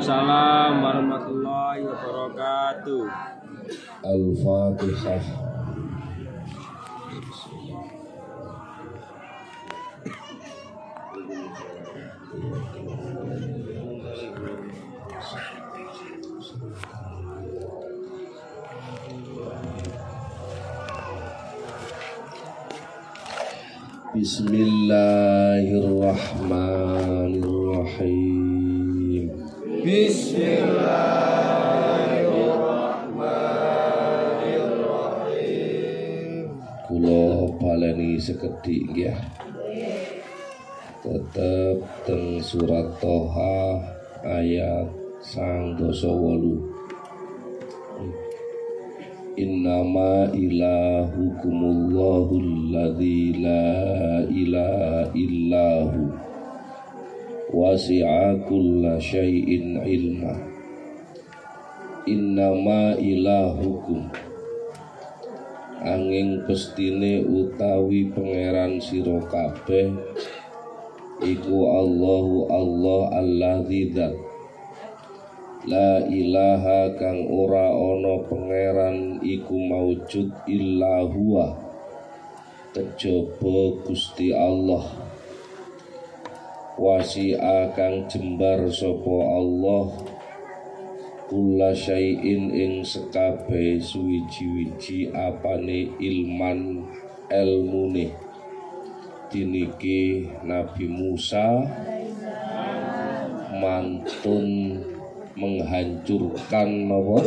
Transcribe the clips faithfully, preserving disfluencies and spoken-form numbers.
Waalaikumsalam warahmatullahi wabarakatuh. Al-Fatihah. Bismillahirrahmanirrahim. Bismillahirrahmanirrahim. Kula baleni sekedhik nggih. Tetep teng surat Toha ayat sang doso wolu. Innama ilahukumullahu alladzi la ilaha illahu wasi'a kulla syai'in ilma. Innama ilahukum, angin pestine utawi pangeran sira kabeh iku Allahu Allah alladzi la ilaha kang ora ono pangeran iku maujud illa huwa kejaba Gusti Allah. Wasi'a kang jembar sapa Allah kulla syai'in ing sekabeh suwiji-wiji apane ilman elmune. Diniki Nabi Musa mantun menghancurkan apa?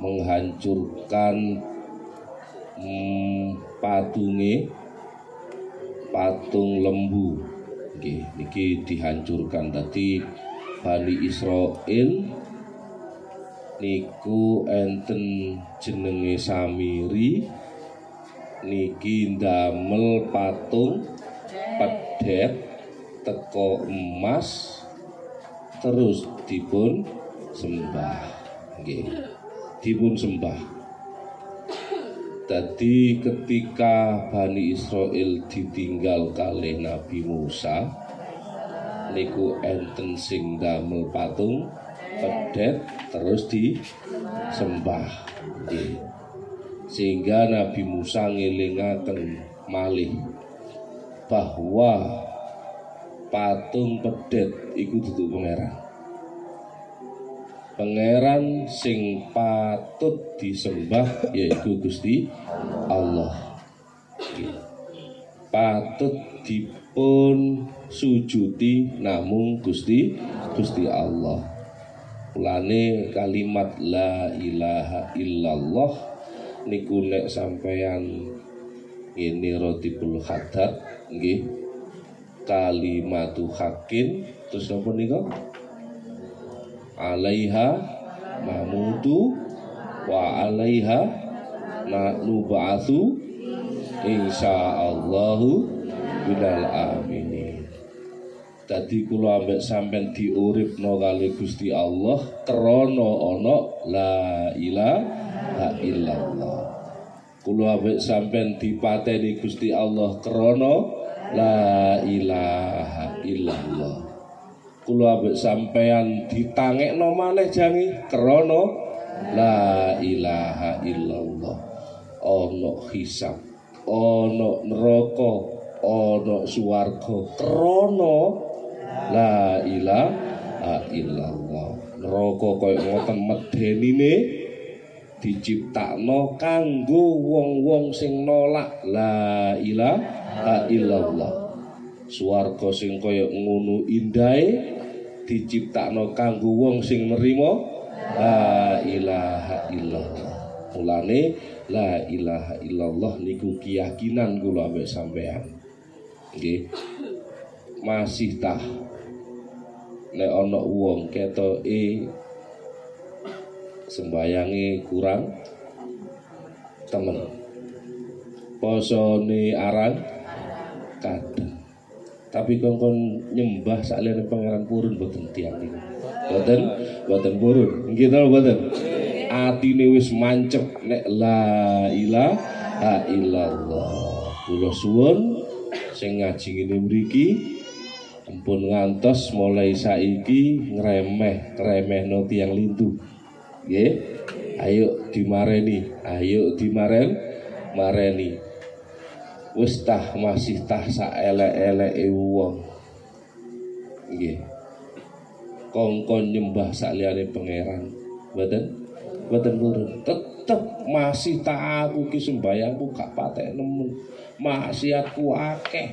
menghancurkan hmm, patunge patung lembu. Nggih, niki dihancurkan tadi Bani Israil niku enten jenenge Samiri niki ndamel patung pedhet teko emas terus dipun sembah, nggih, dipun sembah. Tadi ketika Bani Israil ditinggal kalih Nabi Musa, niku enten sing damel patung pedhet terus disembah, nggih. Sehingga Nabi Musa ngelingaken malih bahwa patung pedhet iku dudu pangeran. Pangeran sing patut disembah yaiku Gusti Allah. Patut dipun sujudi namung Gusti Gusti Allah. Mulane kalimat la ilaha illallah niku nek sampeyan ngene Rotibul Haddad nggih. Kalimatu hakin terus apa nika alaiha mamutu wa alaiha nub'atsu insyaallahu bilal aminin. Tadi kula ambek sampean diuripno kali Gusti Allah krana ana la ilaha illallah. Kula ambek sampean dipateni Gusti Allah krana la ilaha illallah. Kula ambek sampean ditangekno maneh jangi krana la ilaha illallah. Ana hisab, ana neraka, ana swarga krana la ilaha illallah. Neraka koyo ngoten medenine diciptakno kanggo wong-wong sing nolak la ilaha la ilallah. Swarga sing kaya ngono indahe diciptakno kanggo wong sing nerima la ilaha illallah. Mulane la ilaha illallah niku keyakinan kula ambek sampean. Nggih. Masih tah nek ana wong ketoke sembayange kurang temen. Posone arang kadang. Tapi kongkong nyembah sakliyane pangeran purun boten tiyang niku. Boten boten purun. Nggih to boten. Atine wis mancep nek la ilaha illallah. Kula suwun sing ngaji ngene mriki Ampun ngantos mulai saiki ngremeh ngremehno tiyang lindu. Nggih. Ayo dimareni, ayo dimaren mareni. Wis tah masih tah sak elek-eleke wong. Nggih. Kongkon nyembah sak liyane pangeran. Mboten mboten lurus. Tetep masih tah aku ki sembayangku gak patek nemen. Maksiatku akeh.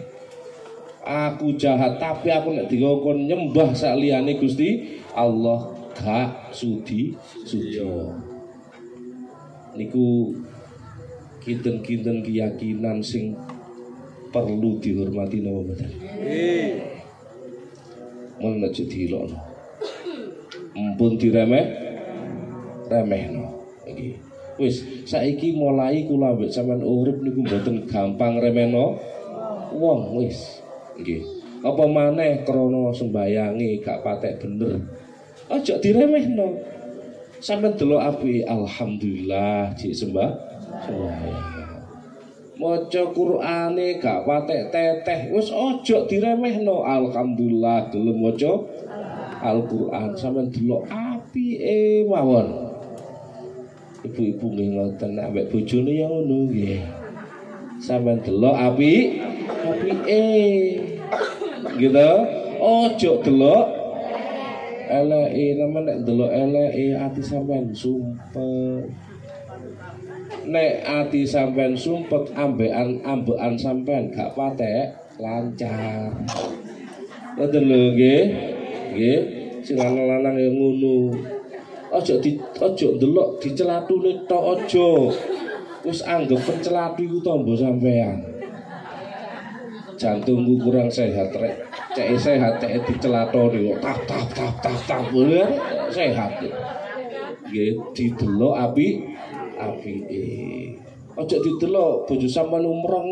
Aku jahat tapi aku nek dikon nyembah sak liyane Gusti Allah gak sudi sujo. Niku kinten-kinten keyakinan sing perlu dihormati napa mboten? Nggih. Mun aja dilokno. Ampun diremeh remehno. Nggih. Wis saiki mulai kula mbek sampean urip niku mboten gampang remehno wong wis. Nggih. Apa maneh krana sembayange gak patek bener. Aja diremehno. Sampeyan delok apik alhamdulillah jek sembah. Maca Qur'ane gak patek teteh, wis aja diremehno. Alhamdulillah gelem maca Al-Qur'an sampeyan delok apike mawon. Ibu-ibu nggih ngoten ambek bojone ya ngono nggih. Sampeyan delok apik apike. Gitu. Ojo delok eleke, nemen nek delok eleke ati sampean sumpek. Nek ati sampean sumpek ambekan ambekan sampean gak patek lancar. Ngoten lho nggih. Nggih, sing lanang-lanang ya ngono. Ojo di ojo delok dicelatune tok aja. Wis anggap pencelatu iku tamba sampean. Jantungku kurang sehat rek. Cek sehat cek dicelatoni kok tak tak tak tak tak bener sehat. Nggih didelok api apike. Aja didelok bojo sampean umreng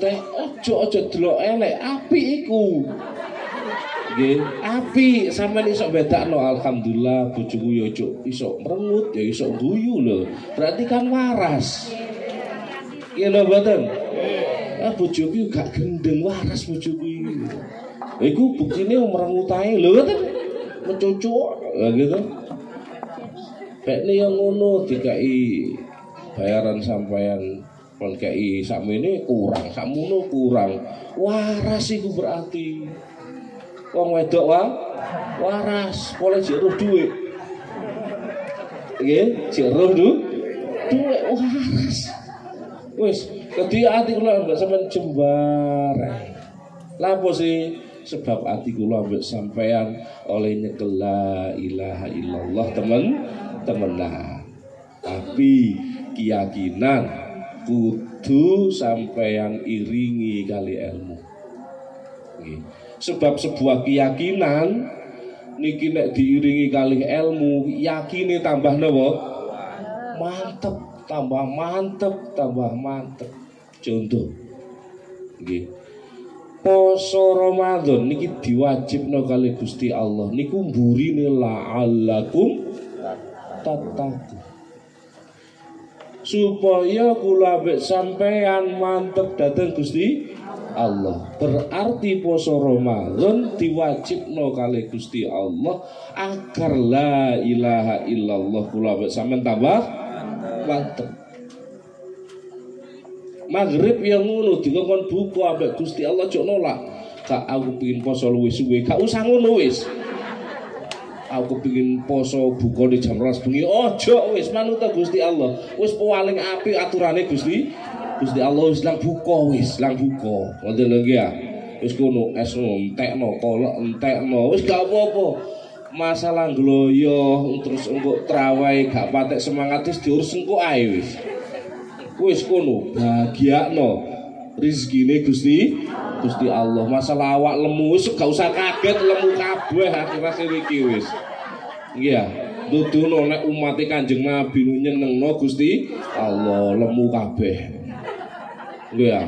teh aja aja delok elek apik iku. Nggih, apik sampean iso bedakno alhamdulillah bojoku ya iso iso merengut ya iso guyu lho. Berarti kan waras. Nggih lho mboten. Ah bojoku gak gendeng waras bojoku iki. Lha iku buktine umrengutahe lho ngoten. Mencucuk gitu. Bekne yang ngono dikai bayaran sampean kon kei sakmene kurang, sakmono kurang. Waras iku berarti wong wedok wa waras oleh jeruh dhuwit. Nggih, jeruh dhuwit waras. Wis kedhi ati kula mbok sampean jembar. Lha opo sih sebab ati kula mbok sampean oleh nyekel la ilaha illallah temen-temen lah. Tapi keyakinan kudu sampean iringi kali ilmu. Nggih. Sebab sebuah keyakinan niki nek diiringi kali ilmu, yakine tambah napa? Mantep. Tambah mantep, tambah mantep. Contoh, nggih. Poso Ramadan niki diwajibno kali Gusti Allah. Niku mburine la'allakum tattaqun. Supaya kula mbek sampean mantep dhateng Gusti Allah. Berarti poso Ramadan diwajibno kali Gusti Allah agar la ilaha illallah kula mbek sampean tambah mantep. Maghrib yang ngono dikongkon buku ambek Gusti Allah jek nolak. Kak aku pengin poso luwih suwe. Kak usah ngono wis. Aku pengin poso buka di jam rolas bengi. Ojo wis manut Gusti Allah. Wis paling apik aturane Gusti. Gusti Allah wis lang buka wis, lang buka. Ngoten lho nggih ya. Wis kono es entekno, kolok entekno. Wis gak apa-apa. Masalah gloyo terus engko trawae gak patek semangat wis diurus engko ae wis. Wis kono bahagiakno rezekine Gusti Gusti Allah. Masalah awak lemu wis gak usah kaget lemu kabeh akhir-akhir iki wis. Nggih ya, duduno nek umat Kanjeng Nabi nyenengno Gusti Allah lemu kabeh. Nggih ya.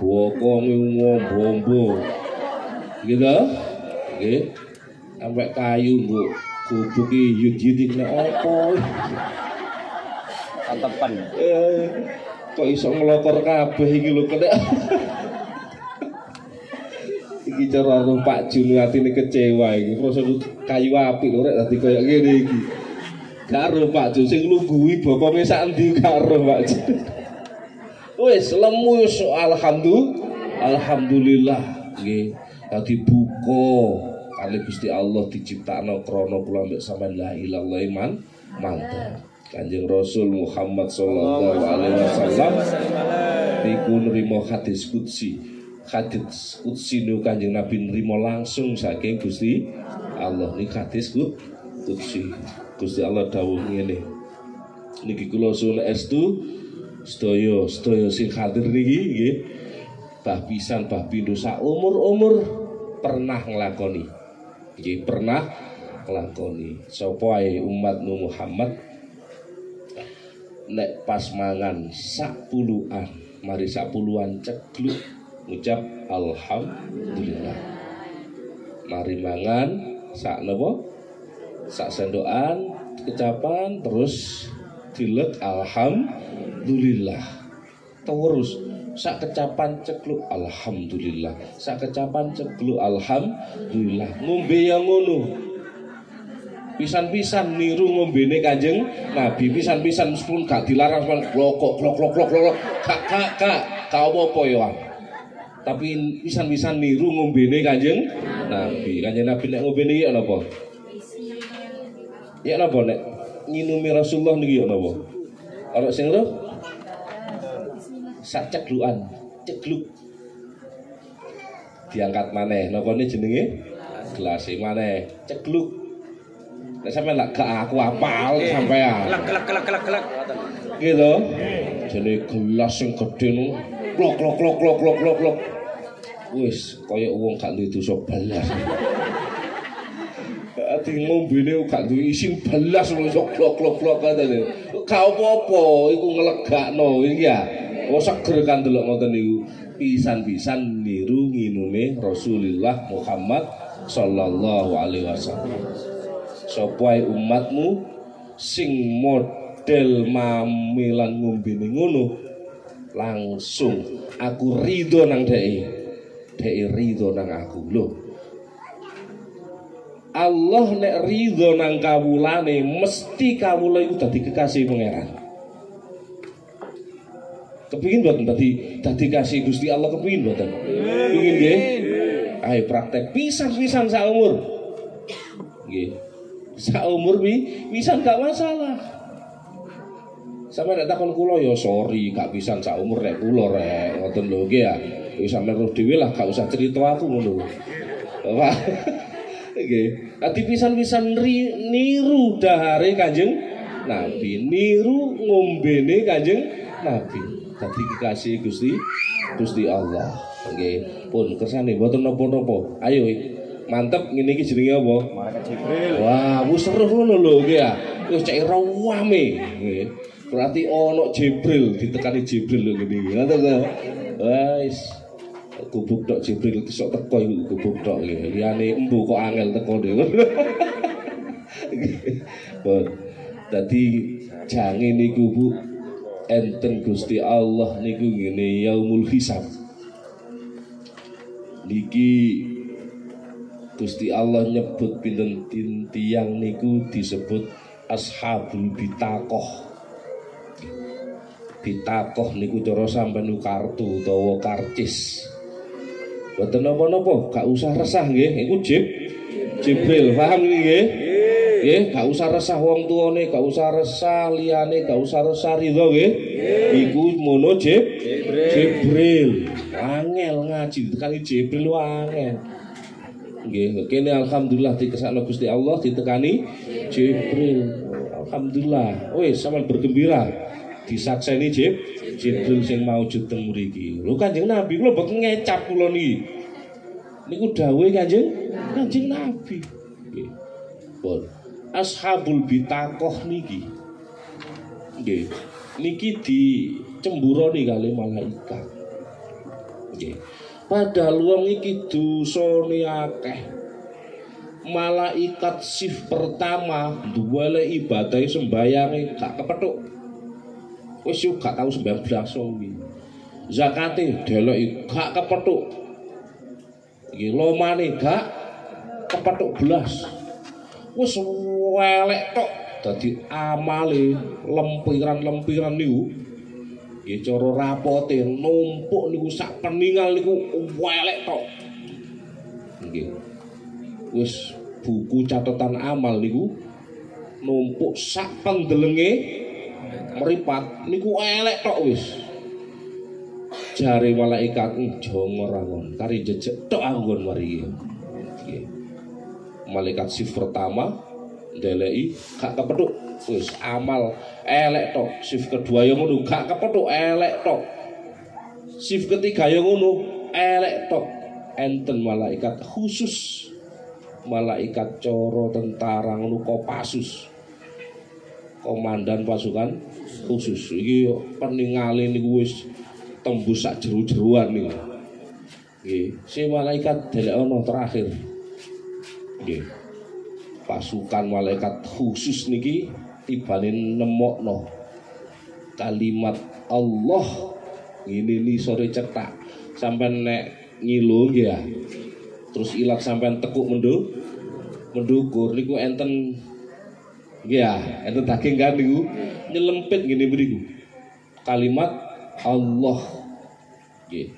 Bokonge ngombo-ombo. Gitu? Nggih. Ambek kayu mbok gubuki yudhiti nek apa katepen eh kok iso nglokor kabeh iki lho kene iki cara karo Pak Jun atine kecewa iki. Rasane kayu api lho rek dadi koyo ngene iki. Gak ro Pak Jun sing nungguhi bokonge sak ndi gak ro Pak Jun. Wis lemu alhamdulillah. Alhamdulillah nggih. Dadi buka kali Gusti Allah diciptakno krana kula mbek sampeyan la ilaha illallah mantap. Kanjeng Rasul Muhammad sallallahu alaihi wasallam niku nrimo hadis qudsi. Hadis qudsi niku Kanjeng Nabi nrimo langsung saking Gusti Allah. Niki hadis qudsi. Gusti Allah dawuh ngene. Niki kula suwun estu sedaya sedaya sing hadir niki nggih. Bah pisan bah pindho sak umur-umur pernah nglakoni. Nggih, pernah nglakoni. Sapa ae umat Muhammad nek pas mangan sak puluhan mari sak puluhan cegluk ngucap alhamdulillah, mari mangan sak nopo sak sendokan kecapan terus dilek alhamdulillah, terus sak kecapan cegluk alhamdulillah, sak kecapan cegluk alhamdulillah, ngombe yang ngono pisan-pisan niru ngombene Kanjeng Nabi, pisan-pisan pun gak dilarang kan klok klok klok klok klok kak kak kak kau apa ya, tapi pisan-pisan niru ngombene Kanjeng Nabi. Kanjeng Nabi nek ngombene ya napa ya napa nek nginumi Rasulullah niki ya napa ana sing lho sak ceglukan cegluk diangkat maneh napa ne jenenge gelas e maneh cegluk. Nek sampean lak gak aku apal sampean. Lak lak lak lak lak. Nggih to. Jane gelas sing gedhe nu klok klok klok klok klok klok klok. Wis kaya wong gak duwe dosa belas. Ati ngombene gak duwe isi belas lho klok klok klok katene. Gak apa-apa iku nglegakno iki ya. Wes seger kan delok ngoten niku. Pisan-pisan niru nginune Rasulullah Muhammad sallallahu alaihi wasallam. Sopai umatmu sing model mamilan ngombene ngono langsung aku ridho nang dhek, dhek ridho nang aku lho. Allah nek ridho nang kawulane mesti kawula iku dadi kekasih pangeran. Kepingin mboten dadi dadi kasih Gusti Allah, kepingin mboten? Kepingin nggih. Ayo praktek pisan-pisan sak umur. Nggih. Saumur bi, pisan gak masalah. Sampe nek takon kula ya sori, gak pisan saumur nek kula rek, ngoten lho nggih ya. Wis sampe roh dhewe lah, gak usah crito aku ngono. Bapak. Nggih. Dadi pisan-pisan niru dahare Kanjeng Nabi, niru ngombene Kanjeng Nabi. Dadi kekasih Gusti Gusti Allah. Nggih. Pun kersane mboten napa-napa. Ayo mantep ngene iki jenenge apa? Malaikat Jibril. Wah, wis seru ngono lho iki ya. Wis cek rame. Nggih. Berarti ono Jibril, ditekani Jibril lho ngene iki. Ngoten to. Wis gubuk tok Jibril iso teko iki gubuk tok iki. Liyane embu kok angel teko dhewe. Bon. Dadi jange niku Bu enten Gusti Allah niku ngene yaumul hisab. Niki Gusti Allah nyebut pinten tiyang niku disebut ashabul bitaqoh. Bitaqoh niku cara sampeyan kartu utawa karcis. Mboten napa-napa, gak usah resah nggih, iku Jib Jibril, paham nggih? Nggih, gak usah resah wong tuane, gak usah resah liyane, gak usah resah ridho nggih. Iku mono Jib Jibril. Angel ngaji kali Jibril angel. Nggih, kene alhamdulillah dikesakno Gusti Allah ditekani Jibril. Alhamdulillah. Wis sampeyan bergembira disakseni Jib Jibril sing maujud teng mriki. Lho Kanjeng Nabi kula mboten ngecap kula niki. Niku dawuhe Kanjeng Kanjeng Nabi. Nggih. Pun ashabul bitaqoh niki. Nggih. Niki dicemburoni kali malaikat. Nggih. Padahal wong iki dosane akeh. Malaikat shift pertama duwele ibadahe sembayange gak kepethuk. Wis yo gak tau sembayang blaso kuwi. Zakate delok gak kepethuk. Iki lomane dak kepethuk blas. Wis welek tok dadi amale lempiran-lempiran niku. Nggih cara rapote numpuk niku sak peningal niku welek tok. Nggih. Wis buku catatan amal niku numpuk sak pendelenge meripat niku elek tok wis. Jare malaikat njongor angon, kari jejek tok anggon mari. Nggih. Malaikat shift pertama ndeleki gak kepethuk wis amal elek tok. Shift kedua ya ngono gak kepethuk elek tok. Shift ketiga ya ngono elek tok. Enten malaikat khusus. Malaikat coro tentara ngono Kopassus. Komandan pasukan khusus iki peningale niku wis tembus sak jeru-jeruan niku. Nggih, si malaikat delekno terakhir. Nggih. Pasukan malaikat khusus niki tibane nemokno kalimat Allah ngene li sore cetak sampean nek ngilu nggih ya. Terus ilat sampean tekuk menduk mendukur niku enten. Ya, itu daging kan niku nyelempit ngene mriku. Kalimat Allah. Nggih.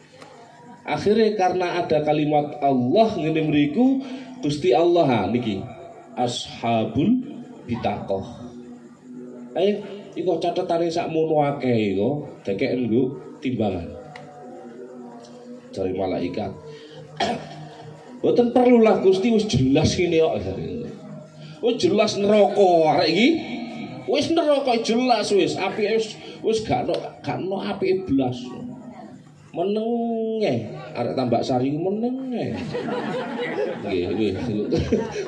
Akhire karena ada kalimat Allah ngene mriku, Gusti Allah niki ashabul bitaqah. Ayo iku catetane sakmono akeh iku, dekeken nggo timbangan. Dari malaikat. Boten perlulah Gusti wis jelas ngene kok. Wis jelas neraka arek iki. Wis neraka jelas wis, apike wis wis gak ono gak ono apike blas. Menenge arek Tambaksari ku menenge. Nggih, wis.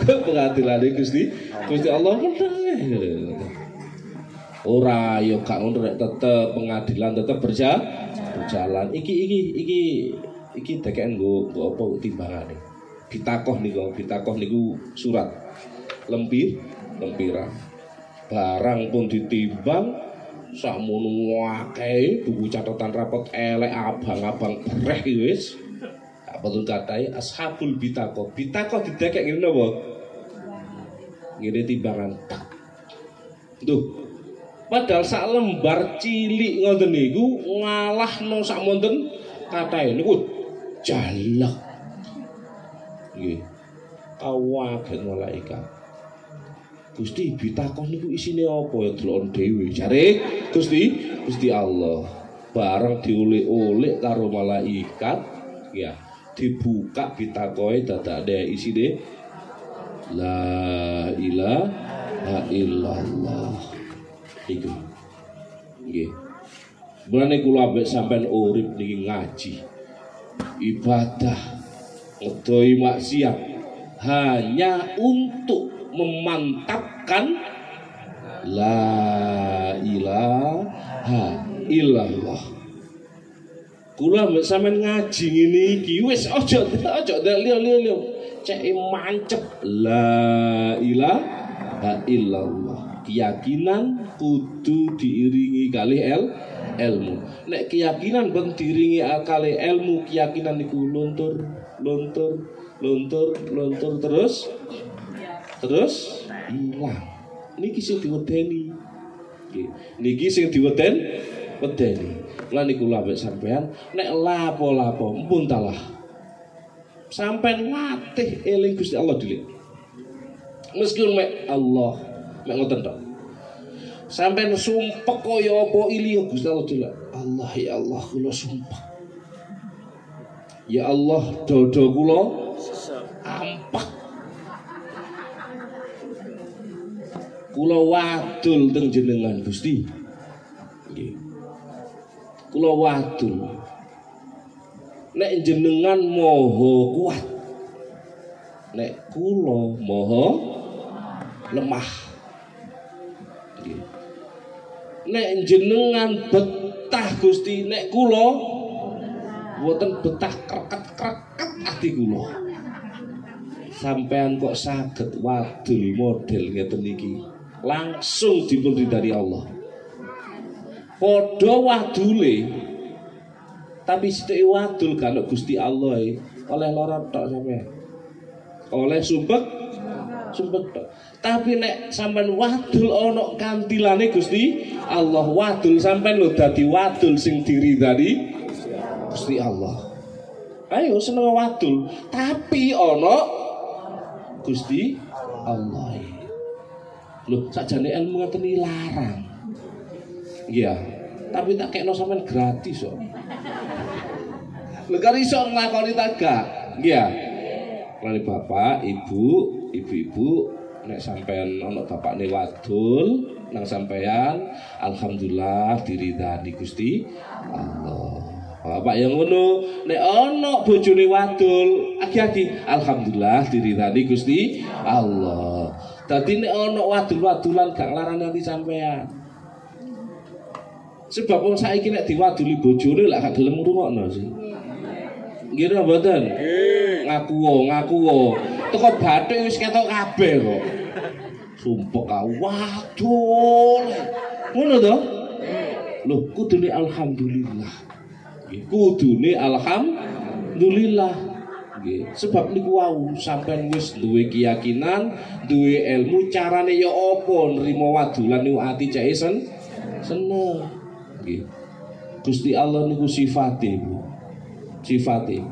Pengatilane Gusti, Gusti Allah menenge. Ora ya gak ngono rek tetep pengadilan tetep berja, berjalan. Iki iki iki iki dekeken nggo apa timbangane. Bitakoh niku, bitakoh niku surat. Lempir, lempiran barang pun ditimbang sakmono akeh buku catatan rapot elek abang-abang breh wis tak perlu katai ashabul bitaqah. Bitaqah didekek ngene napa ngene timbangan tak duh padahal sak lembar cilik ngoten niku ngalahno sak monten katai niku jalak nggih kawagen malaikat Gusti bitakoh niku isine apa ya delokon dhewe jare Gusti Gusti Allah bareng diulik-ulik karo malaikat ya dibuka bitakohe dadane isine la ilaha illallah iku nggih mulane kula ambek sampean urip niki ngaji ibadah ngedohi maksiat hanya untuk memantapkan la ilaha illallah. Kula mbek sampean ngaji ngene iki wis aja aja lho-lho cek mancep la ilaha illallah. Keyakinan kudu diiringi kali el ilmu. Nek keyakinan ben diiringi kali ilmu, keyakinan niku luntur, luntur, luntur, luntur terus terus hilang. Niki sing diwedeni. Nggih. Niki sing diweden wedeni. Lan niku lawek sampean nek lapo-lapo mpun talah. Sampean ngatih eling Gusti Allah dhewe. Meskipun mek Allah mek ngoten tok. Sampean sumpek kaya apa ilih Gusti Allah dhewe. Allah ya Allah kula sumpek. Ya Allah dodo kula ampak kula wadul teng jenengan Gusti. Nggih. Kula wadul. Nek jenengan maha kuat. Nek kula maha lemah. Nggih. Nek jenengan betah Gusti, nek kula boten betah kreket-kreket ati kula. Sampean kok saged wadul model ngeten iki. Langsung dipun dari Allah. Padha wadule tapi sithik wadul karo Gusti Allah oleh lorot tok sampean. Oleh sumpek sumpek tok. Tapi nek sampean wadul ana kantilane Gusti Allah, wadul sampean lho dadi wadul sing diridani Gusti Allah. Ayo seneng wadul, tapi ana Gusti Allah. Lho sakjane ilmu ngoten iki larang. Iya, tapi tak kekno sampean gratis kok. Lekar iso nglakoni taga, iya. Lali bapak, ibu, ibu-ibu, nek sampean ono bapakne wadul, nang sampean, alhamdulillah diridani Gusti Allah. Bapak yang ngono, nek ono bojone wadul, aki-aki, alhamdulillah diridani Gusti Allah. Dadi nek ono wadul-wadulan gak nglarani ati sampean. Sebab wong saiki nek diwaduli bojone lak gak gelem ngrungokno sih. Nggih napa mboten? Nggih. Ngaku wo, ngaku wo. Teko bathik wis ketok kabeh kok. Sumpek aku wadul. Ngono to? Lho, kudune alhamdulillah. Nggih, kudune alhamdulillah. Nggih. Sebab niku wau sampean wis duwe keyakinan, duwe ilmu carane ya apa nrimo wadulan niku ati cek sen seneng. Gusti Allah niku sifate, sifate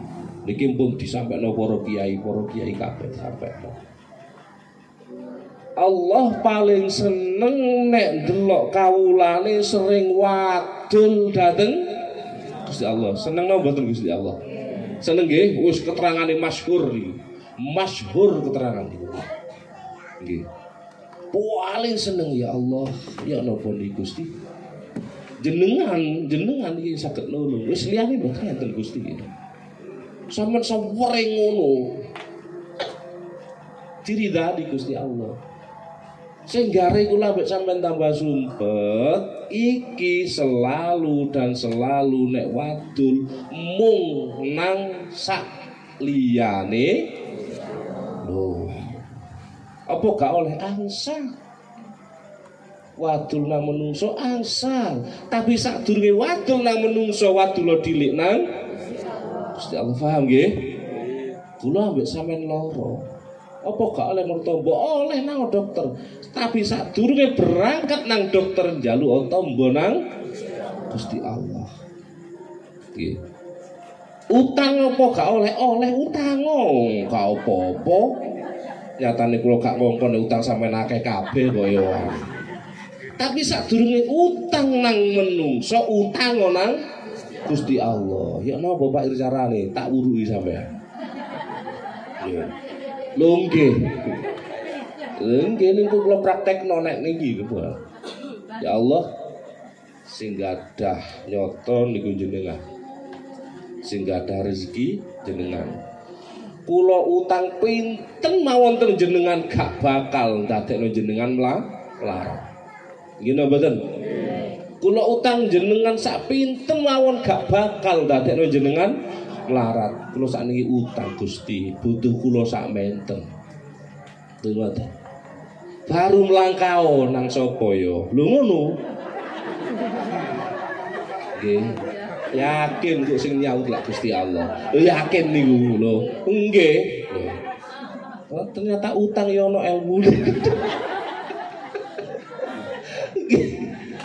niki pun disampaikan para kiai, para kiai kabeh sampaikan. Allah paling seneng nek delok kawulane sering wadul dateng Gusti Allah. Seneng napa mboten Gusti Allah? Seneng nggih, wis keterangane masyhur iki. Masyhur keterangan niku. Nggih. Paling seneng ya Allah, ya napa niku Gusti? Jenengan, jenengan iki saged nulung. Wis liyane mboten enten Gusti iki. Sampeyan sawere ngono. Diridani Gusti Allah. Sing gare kula mek sampeyan tambah sumpet, iki selalu dan selalu nek wadul mung nang sak liyane. Lho. Apa gak oleh angsa? Wadul nang menungso angsal, tapi sadurunge wadul nang menungso wadula dilik nang Gusti Allah. Paham nggih? Kula ambek sampean lara. Apa gak oleh mertombo oleh nang dokter, tapi sadurunge berangkat nang dokter njaluk tombo nang Gusti Allah. Nggih. Utang apa gak oleh oleh utang gak apa-apa. Nyatane kula gak ngongkon utang sampean akeh kabeh kaya wae. Tapi sadurunge utang nang menungso, utang nang Gusti Allah. Ya napa Pak carane? Tak uruhi sampean. Ya. Lho nggih. Nggih niku kula praktekno nek niki lho. Ya Allah, sing gadah nyoto niku jenengan. Sing gadah rezeki jenengan. Kula utang pinten mawon teng jenengan gak bakal dadekno jenengan mlarat. Gino mboten. Kula utang jenengan sak pinten mawon gak bakal dadekno jenengan melarat. Kula sakniki utang Gusti, butuh kula sak menten. Mboten. Baru mlangkao nang sapa ya? Lho ngono. Nggih. Yakin kok sing nyaut lak Gusti Allah. Lho yakin niku lho. Nggih. Oh, ternyata utang ya ono elmune.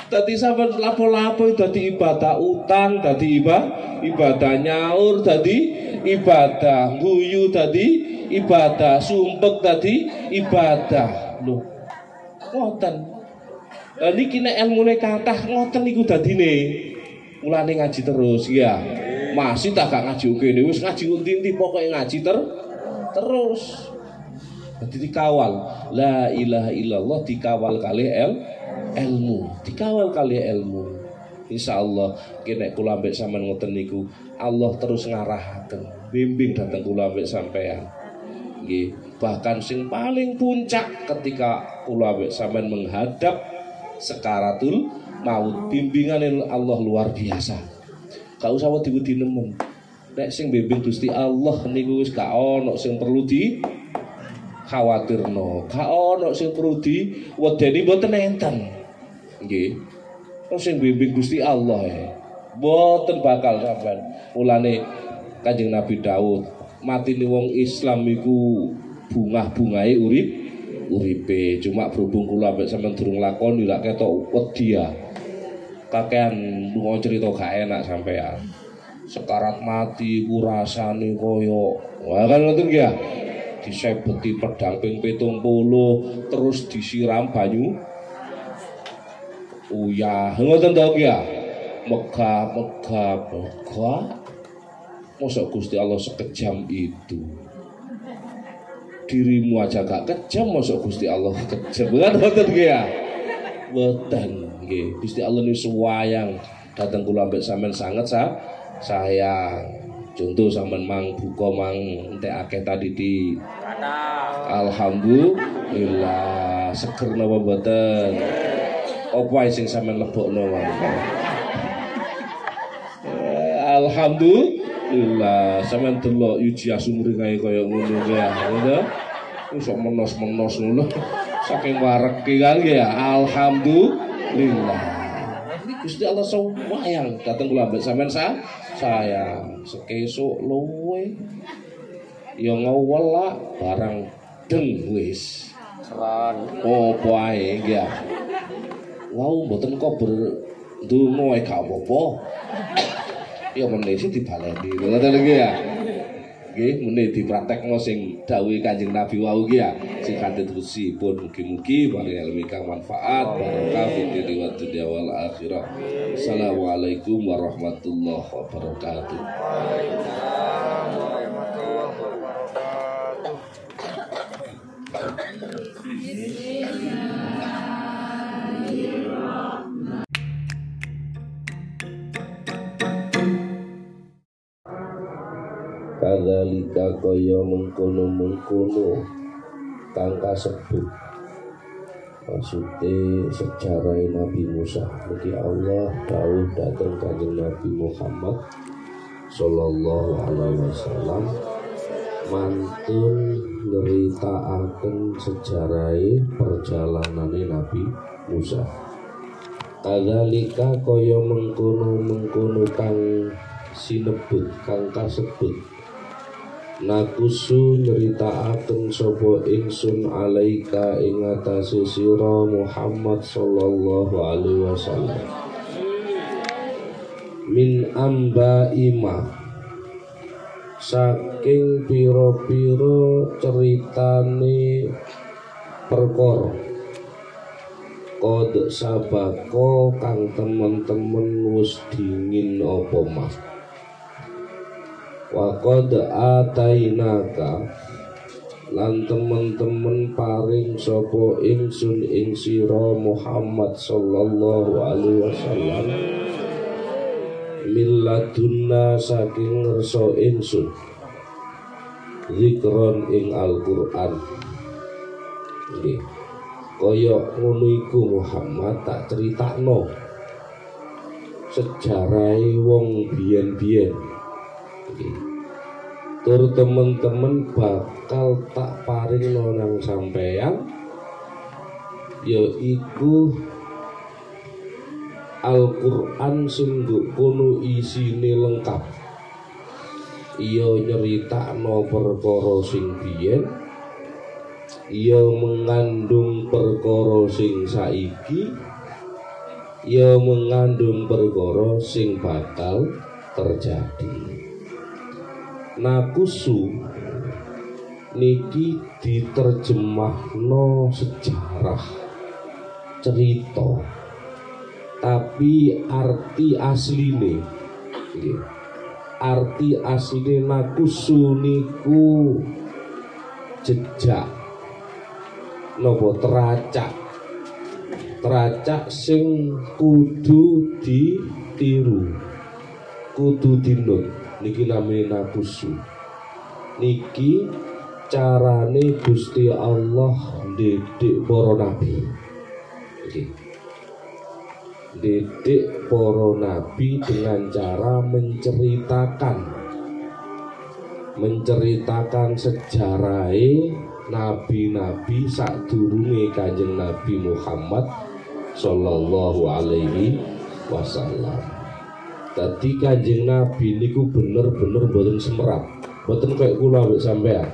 Tadi sahabat lapo-lapo tadi ibadah utang, tadi ibadah ibadah nyaur, tadi ibadah guyu, tadi ibadah sumpek, tadi ibadah loh ngoten. Nah, ini kini ilmune kathah ngoten niku dadine mulane ngaji terus ya. Masih tak gak ngaji kene wis ngaji unti-unti pokoke ngaji ter terus. Dadi dikawal la ilaha illallah, dikawal kali el ilmu, dikawal kali ilmu. Insyaallah nek kula ambek sampean ngoten niku Allah terus ngarahaken, bimbing dateng kula ambek sampean. Nggih, bahkan sing paling puncak ketika kula ambek sampean menghadap sekaratul maut, bimbingan Allah luar biasa. Gak usah wedi-wedi nemen. Nek sing bimbing Gusti Allah niku wis gak ono sing perlu di khawatirno, gak ono sing perlu di wedeni mboten enten. Nggih. Wong sing bimbing Gusti Allah ya. Mboten bakal sampean. Mulane Kanjeng Nabi Daud matine wong Islam iku bungah-bungahe urip uripe. Cuma berhubung kula ambek sampean durung lakoni lak ketok wedi ya. Kakean lunga cerita gak enak sampean. Sekarat mati ku rasane koyo. Wah kan ngoten ya. Disebeti pedang ping pitung puluh terus disiram banyu. Uyah ngoten to ya. Megap, megap, megap. Mosok Gusti Allah sekejam itu. Dirimu aja gak kejam, mosok Gusti Allah kejam. Betul ya? Betul. Gusti Allah ini suwayang. Datang kula ambek sampean sanget sa. Sayang. Contoh sampean mang buka mang entek akeh tadi di. Alhamdulillah. Seger napa mboten? Opo ae sing sampean lebokno wae. Alhamdulillah. Lha sampean delok Yuji Asumringae kaya ngono ya. Wis kok menos-menos ngono. Saking wareke kan ya. Alhamdulillah. Gusti Allah suwayang dateng kula ambek sampean sa. Saya sekesuk luwe. Ya ngowelak barang deng wis. Keren. Opo ae ya. Wau mboten kok berdonga e gak apa-apa. Ya meneh sing dibaleni. Ngoten iki ya. Nggih, meneh dipraktekno sing dawuhe Kanjeng Nabi wau iki ya. Sing kanthi terusipun mugi-mugi paring ilmu kang manfaat barokah fid dunya wal akhirah. Assalamualaikum warahmatullahi wabarakatuh. Waalaikumsalam warahmatullahi wabarakatuh. Kadalika kaya mengkono-mengkono kang kasebut maksudnya sejarah Nabi Musa. Jadi Allah dawuh datang kanjeng Nabi Muhammad sallallahu alaihi wasallam mantun nyeritaaken sejarah perjalanan Nabi Musa. Kadalika kaya mengkono-mengkono kang sinebut kang kasebut nakusu nyeritaaken sapa ingsun alaika ing atase sira Muhammad sallallahu alaihi wasallam min amba ima saking pira-pira ceritane perkara kod sabako kang temen-temen wis dingin apa mah wa qad atainaka lan temen-temen paring sapa ingsun ing sira Muhammad sallallahu alaihi wasallam milladunna saking ngerso ingsun zikron ing Al-Qur'an. Nggih kaya ngono iku Muhammad tak critakno sejarahe wong biyen-biyen. Tur temen-temen bakal tak paring nang sampeyan yaiku Al-Qur'an sing kono isine lengkap. Iya nyeritakno perkara sing biyen, iya mengandung perkara sing saiki, iya mengandung perkara sing bakal terjadi. Nakusu niki diterjemahno sejarah cerita tapi arti asline arti asline nakusu niku jejak napa teracak teracak sing kudu ditiru kudu dinut. Niki namine nakusu. Niki carane Gusti Allah didik para nabi. Niki didik para nabi dengan cara menceritakan menceritakan sejarahe nabi-nabi sadurunge Kanjeng Nabi Muhammad sallallahu alaihi wasallam. Tadi Kanjeng Nabi niku bener-bener mboten semerap. Boten kayak kula ambek sampean.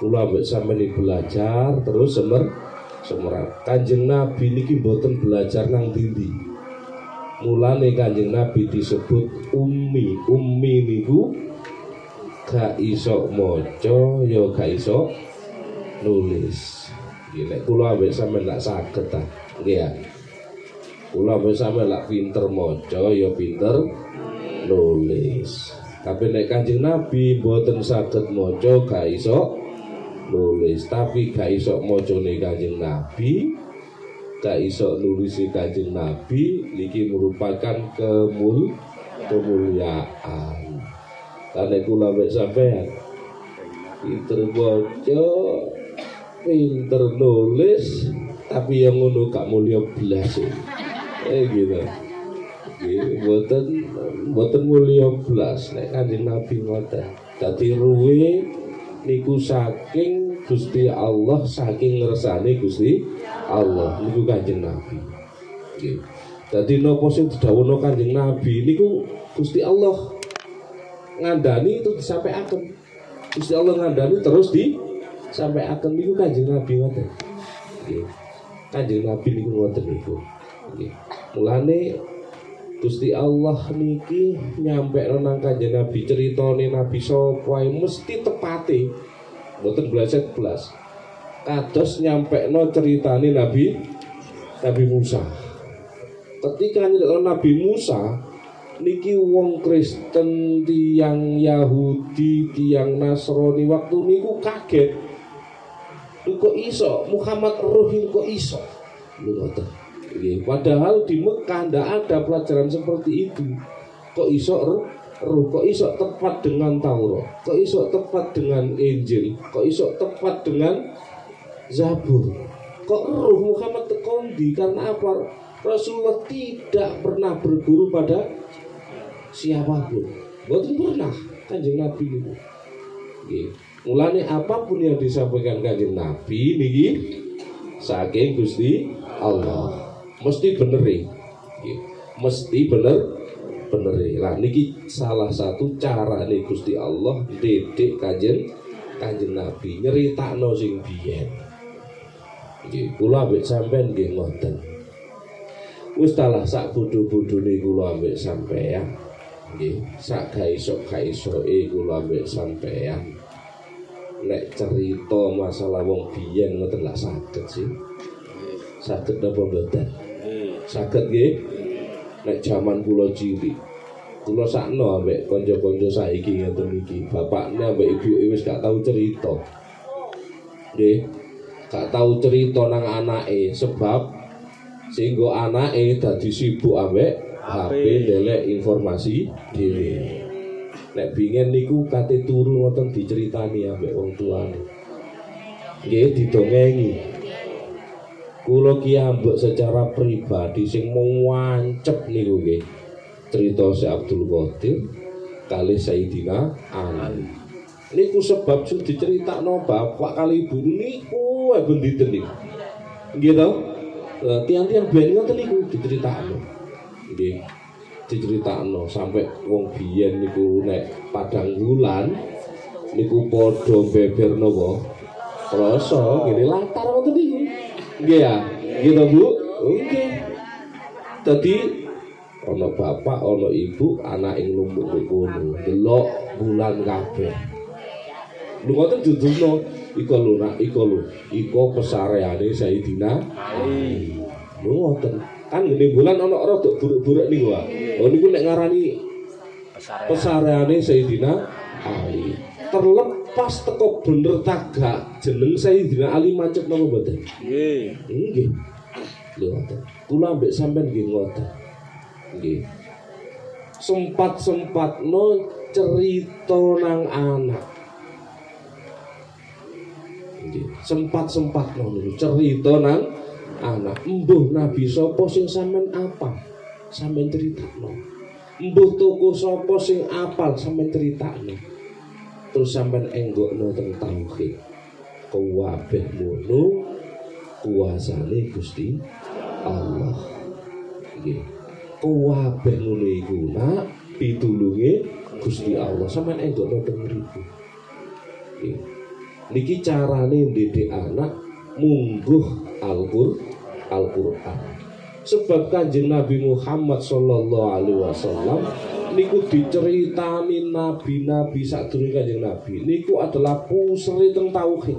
Kula ambek sampean belajar terus semer semerap. Kanjeng Nabi niki boten belajar nang dindi. Mulane Kanjeng Nabi disebut ummi. Ummi niku gak iso maca ya gak iso nulis. Nek kula ambek sampean lak saged ta. Nggih ya. Kula ambek sampean lak pinter maca ya pinter nulis. Tapi nek Kanjeng Nabi mboten saged maca gak iso nulis, tapi gak iso macane Kanjeng Nabi, gak iso nulisi Kanjeng Nabi niki merupakan kemul kemuliaan. Kane kula mek sampean pinter maca, pinter nulis, tapi yang ngono gak mulya blas. Eh gitu. Boten boten mulia belas nek Kanjeng Nabi ngoten. Dadi ruwe niku saking Gusti Allah, saking ngersane Gusti Allah niku Kanjeng Nabi. Nggih. Dadi napa sing didhawuhna Kanjeng Nabi niku Gusti Allah ngandani itu disampaikan. Gusti Allah ngandani terus disampaikan niku Kanjeng Nabi ngoten. Nggih. Kanjeng Nabi niku ngoten niku. Nggih. Mulane Gusti Allah niki nyampe nang Kanjeng Nabi, ceritane Nabi sapa mesti tepate. Mboten blas-blas. Kados nyampekno ceritane Nabi Nabi Musa. Ketika Nabi Musa niki wong Kristen, tiyang Yahudi, tiyang Nasrani waktu niku kaget. Kok iso Muhammad ruhin kok iso? Lho ngoten. Padahal di Mekah tidak ada pelajaran seperti itu. Kok iso roh, kok iso tepat dengan Taurat, kok iso tepat dengan Injil, kok iso tepat dengan Zabur. Kok roh Muhammad tekondi? Karena apa? Rasulullah tidak pernah berguru pada siapapun. Bukan pernah Kanjeng Nabi itu. Mulane apapun yang disampaikan Kanjeng Nabi niki saking Gusti Allah. Mesti beneri, mesti bener beneri. Lah niki salah satu cara nih Gusti Allah didik kanjeng kanjeng Nabi nyeritakno sing biyen. Nggih, kula ambek sampean nggih ngoten. Wis talah sak bodho-bodhone kula ambek sampean. Nggih, sak gaisok-gaisoke kula ambek sampean. Nek cerita masalah wong biyen ngoten lak saged sih. Saged napa mboten? Saged nggih. Nek jaman kula cilik, kula sakno ambek kanca-kanca saiki ngoten iki. Bapakne ambek ibuke wis gak tau cerita. Nggih. Gak tau cerita nang anake sebab sehingga anake dadi sibuk ambek H P ndelek informasi dhewe. Nek bingen niku kate turu ngoten diceritani ambek wong tuane. Nggih, didongengi. Kulo ki ambek secara pribadi sing mwancep niku nggih. Crita Syekh Abdul Qadir kali Sayyidina Ali. Niku sebab sing diceritakno bapak kali ibu niku ben dinten niku. Nggih to? Tiang-tiang biyen ngoten niku diceritakno. Nggih. Diceritakno sampai wong biyen niku nek padang wulan niku padha beber napa? Rasa ngene latar ngoten niku. Nggih ya, gitu Bu. Oke. Tadi ana bapak, ana ibu, anak ing lumuk kono, delok bulan kabeh. Lho ngoten judulno iku lho, nak iku lho, iku pesareane Sayyidina Ali. Lho ngoten. Kan ngene bulan ana rada buruk-buruk niku wae. Oh niku nek ngarani pesareane Sayyidina Ali. Terlepas teko bener tagak jeneng Sayyidina Ali macet napa mboten? Nggih. Nggih. Lho ngoten. Kula ambek sampean nggih ngoten. Nggih. Sempat-sempatno cerita nang anak. Nggih. Sempat-sempatno cerita nang anak. Embuh Nabi sapa sing sampean apa? Sampean critakno. Embuh tokoh sapa sing apal sampean critakno. Terus sampean enggokno teng tauhid. Kuwabeh mono kuasane Gusti Allah. Nggih. Kuwabeh ngono iku nak pitulunge Gusti Allah. Sampean enggokno teng mriku. niki carane didik anak mungguh Al-Qur'an. Sebab Kanjeng Nabi Muhammad sallallahu alaihi wasallam niku diceritani nabi-nabi sadurunge Kanjeng Nabi. Niku adalah pusri teng tauhid.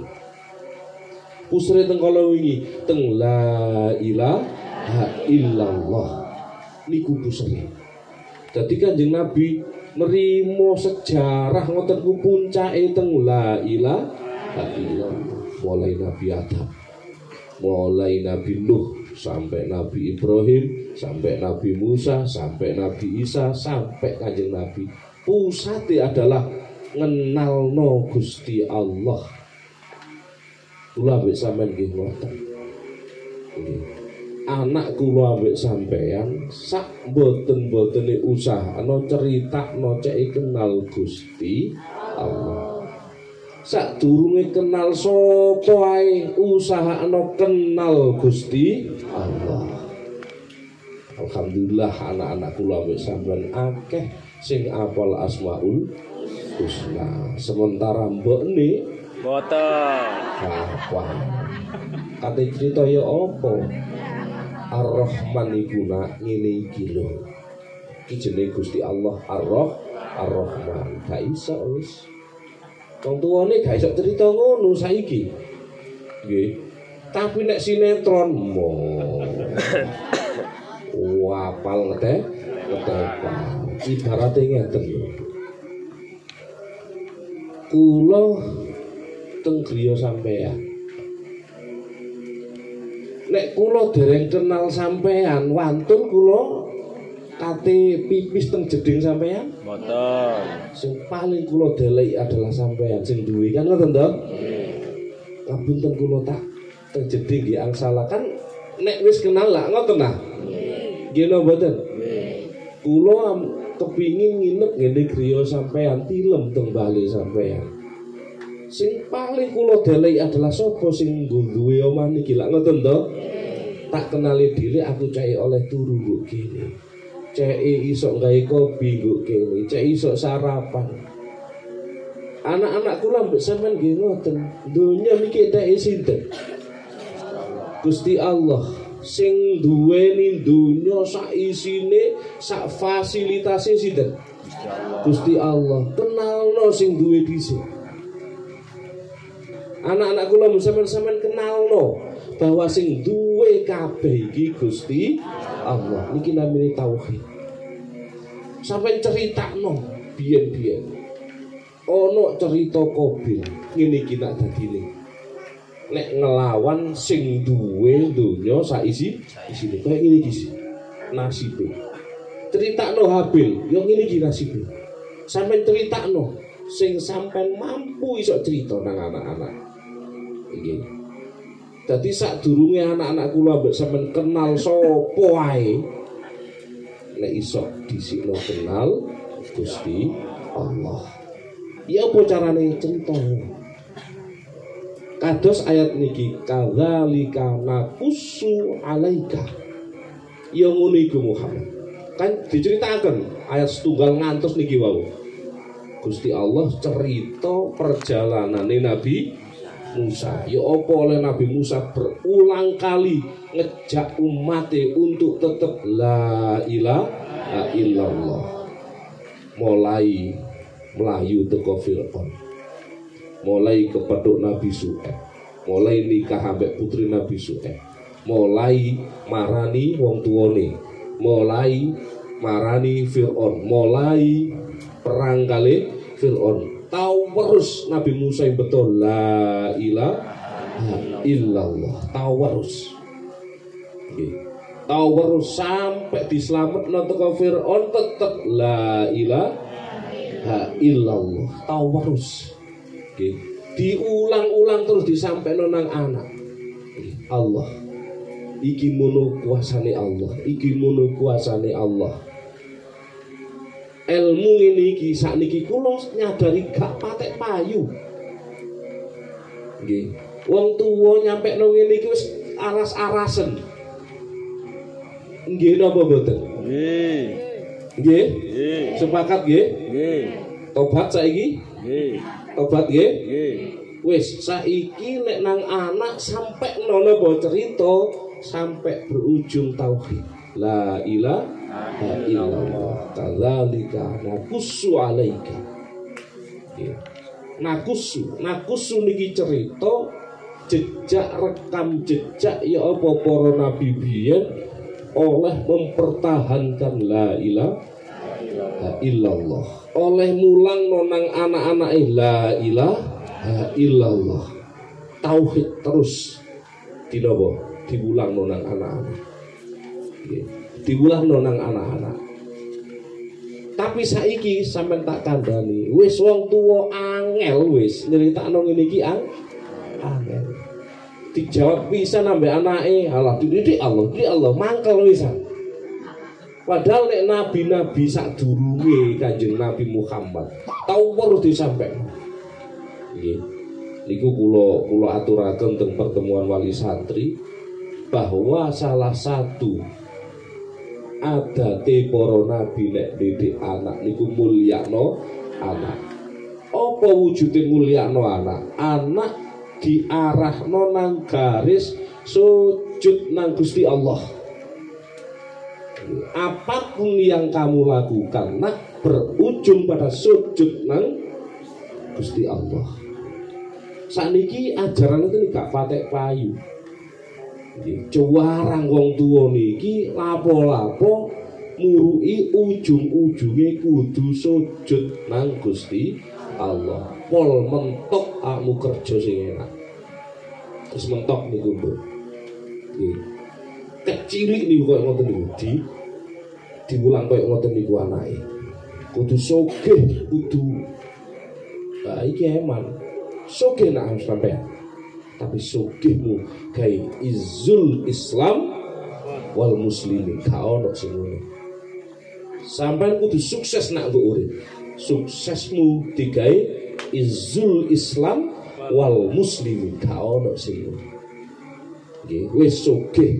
Pusri teng kala wingi teng la ilaha illallah. Niku pusri. Jadi Kanjeng Nabi nerimo sejarah ngoten ku puncake teng la ilaha illallah. Mulai Nabi Adam, mulai Nabi Nuh, sampai Nabi Ibrahim, sampai Nabi Musa, sampai Nabi Isa, sampai Kanjeng Nabi. Pusate adalah ngenalno Gusti Allah. Kula ambek sampean nggih ngoten. Anak kula ambek sampean sak boten-botene usahana critakno cek kenal Gusti Allah. Sak durunge kenal sapa ae usahakno kenal Gusti Allah. Alhamdulillah anak-anak kula wis sampean akeh sing apal Asmaul Husna. Sementara mbokne boten. Apa? Kate crita ya apa? Ar-Rahman iku nak ngene iki lho. Iki jenenge Gusti Allah Ar-Rah Ar-Rahman. Ga iso wis. Wong tuane gak iso cerita ngono saiki. Nggih. Tapi nek sinetron mo. Wah, apal ngete? Ngete. Ibarate ngeten. Kula teng griya sampean. Nek kula dereng kenal sampean, wantun kula kate pipis teng jeding sampean? Mboten. Sing paling kula deleki adalah sampean sing duwe kan ngoten to? Nggih. Ngapunten kula tak teng jeding nggih angsala kan nek wis kenal lak ngoten ah. Nggih. Nggih napa mboten? Nggih. Kula kepingin nginep ngene griya sampean tilem teng bali sampean. Sing paling kula deleki adalah sapa sing duwe omah niki lak ngoten to? Nggih. Tak kenali diri aku cai oleh turu kok kene. Cek isok gawe kopi nggo kene, cek isok sarapan. Anak-anak kula mbek sampean nggih ngoten, donya niki teke sinten? Gusti Allah sing duweni donya sak isine, sak fasilitase sinten? Gusti Allah. Kenalno sing duwe dhisik. Anak-anak kula mbek sampean kenalno bahwa sing duwe kabeh iki Gusti Allah. Niki namine tauhid. Sampai critakno biyen-biyen ono cerita Qabil ngene iki tak dadine nek ngelawan sing duwe donya sak isi isine kaya ngene iki nasibe. Critakno Habil yo ngene iki nasibe. Sampai critakno sing sampean mampu iso cerita nang anak-anak iki. Jadi sak durunge anak-anak kula mbek sampean kenal sapa wae nek iso disikno kenal Gusti Allah. Ya apa carane contohnya? Kados ayat niki kadzalika naqussu alaika. Ya ngono iku Muhammad. Kan diceritakan ayat setunggal ngantos niki wau. Gusti Allah cerita perjalanane Nabi Musa, ya apa oleh Nabi Musa berulang kali ngejak umatnya untuk tetap la ilaha illallah. Mulai melayu teko Fir'aun, mulai kepethuk Nabi Su'aib, mulai nikah ambek putri Nabi Su'aib, mulai marani wong tuane, mulai marani Fir'aun, mulai perang kali Fir'aun. Tahu terus Nabi Musa yang betul la ilaha illallah. Tahu terus, tahu terus sampai diselamat nonton Fir'aun tetap la ilaha illallah. Tahu terus, diulang-ulang terus disampai nonang anak Allah. Iki mono kuasane Allah. Iki mono kuasane Allah. Ilmu ini iki sakniki kula nyadari gak patek payu. Nggih. Wong tuwa nyampe nang ngene iki wis aras-arasen. Nggih napa mboten? Nggih. Nggih? Nggih. Sepakat nggih? Nggih. Tobat saiki? Nggih. tobat nggih. Wis saiki nek nang anak sampai nono bocerito sampai berujung tauhid. La ilaha illallah. Tadzalika nakusu alaika. Nakusu, nakusu niki cerita jejak rekam jejak ya apa para nabi biyen oleh mempertahankan la ilaha illallah, oleh mulang nonang anak-anak la ilaha illallah, tauhid terus dinobo diulang nonang anak-anak, diulang nonang anak-anak. Tapi saiki sampean tak kandhani wis wong tuwa angel wis nyeritakno ngene iki ang angel. Dijawab pisan ambek anake, Allah dididik Allah, di Allah mangkel pisan. Padahal nek nabi-nabi sadurunge Kanjeng Nabi Muhammad tau weruh disampaikan. Nggih. Niku kula kula aturaken teng pertemuan wali santri bahwa salah satu adate para nabi nek didik anak niku mulyakno anak. Apa wujude mulyakno anak? Anak diarahno nang garis sujud nang Gusti Allah. Apapun yang kamu lakukan nak berujung pada sujud nang Gusti Allah. Saniki ajaran itu gak patek payu. Cuwarang wong tuwa niki lapo-lapo murui ujung-ujunge kudu sujud nang Gusti Allah. Pol mentok akmu kerja sing enak. Terus mentok niku, Mbok. Nggih. Kecilik niku koyo ngoten niku di diulang koyo ngoten niku anake. Kudu sogeh, kudu ah iki eman. Sogeh nak sampean. Tapi sugihmu kai izul Islam wal muslimin kaono semuanya. Sampai kudu sukses nak urip. Suksesmu digawe izul Islam wal muslimin kaono semuanya. Nggih, wis sugih.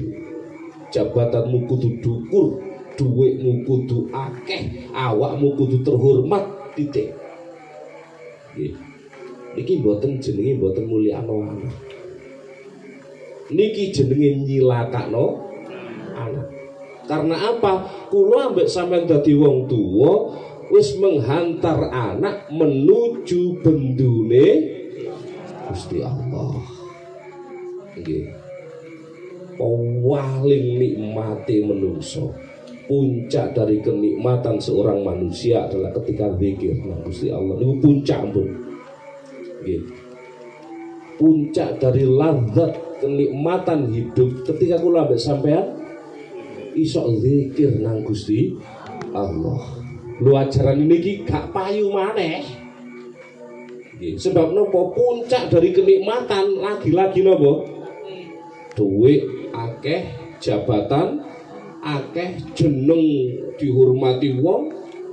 Jabatanmu kudu dukur, dhuwitmu kudu akeh, awakmu kudu terhormat titik. Nggih. Niki mboten jenenge mboten mulyakno anak. Niki jenenge nyilatakno anak. Karena apa? Kula ambek sampean dadi wong tuwa wis menghantar anak menuju bendune Gusti Allah. Nggih. Paling nikmate manungsa. Puncak dari kenikmatan seorang manusia adalah ketika zikir nang Gusti Allah. Niku puncak ampun. Puncak dari lezat kenikmatan hidup ketika kula ambek sampean isok zikir nang Gusti Allah. Lu ajaran ini ki gak payu maneh. Sebab nopo puncak dari kenikmatan lagi-lagi nopo duit akeh, jabatan akeh, jeneng dihormati wong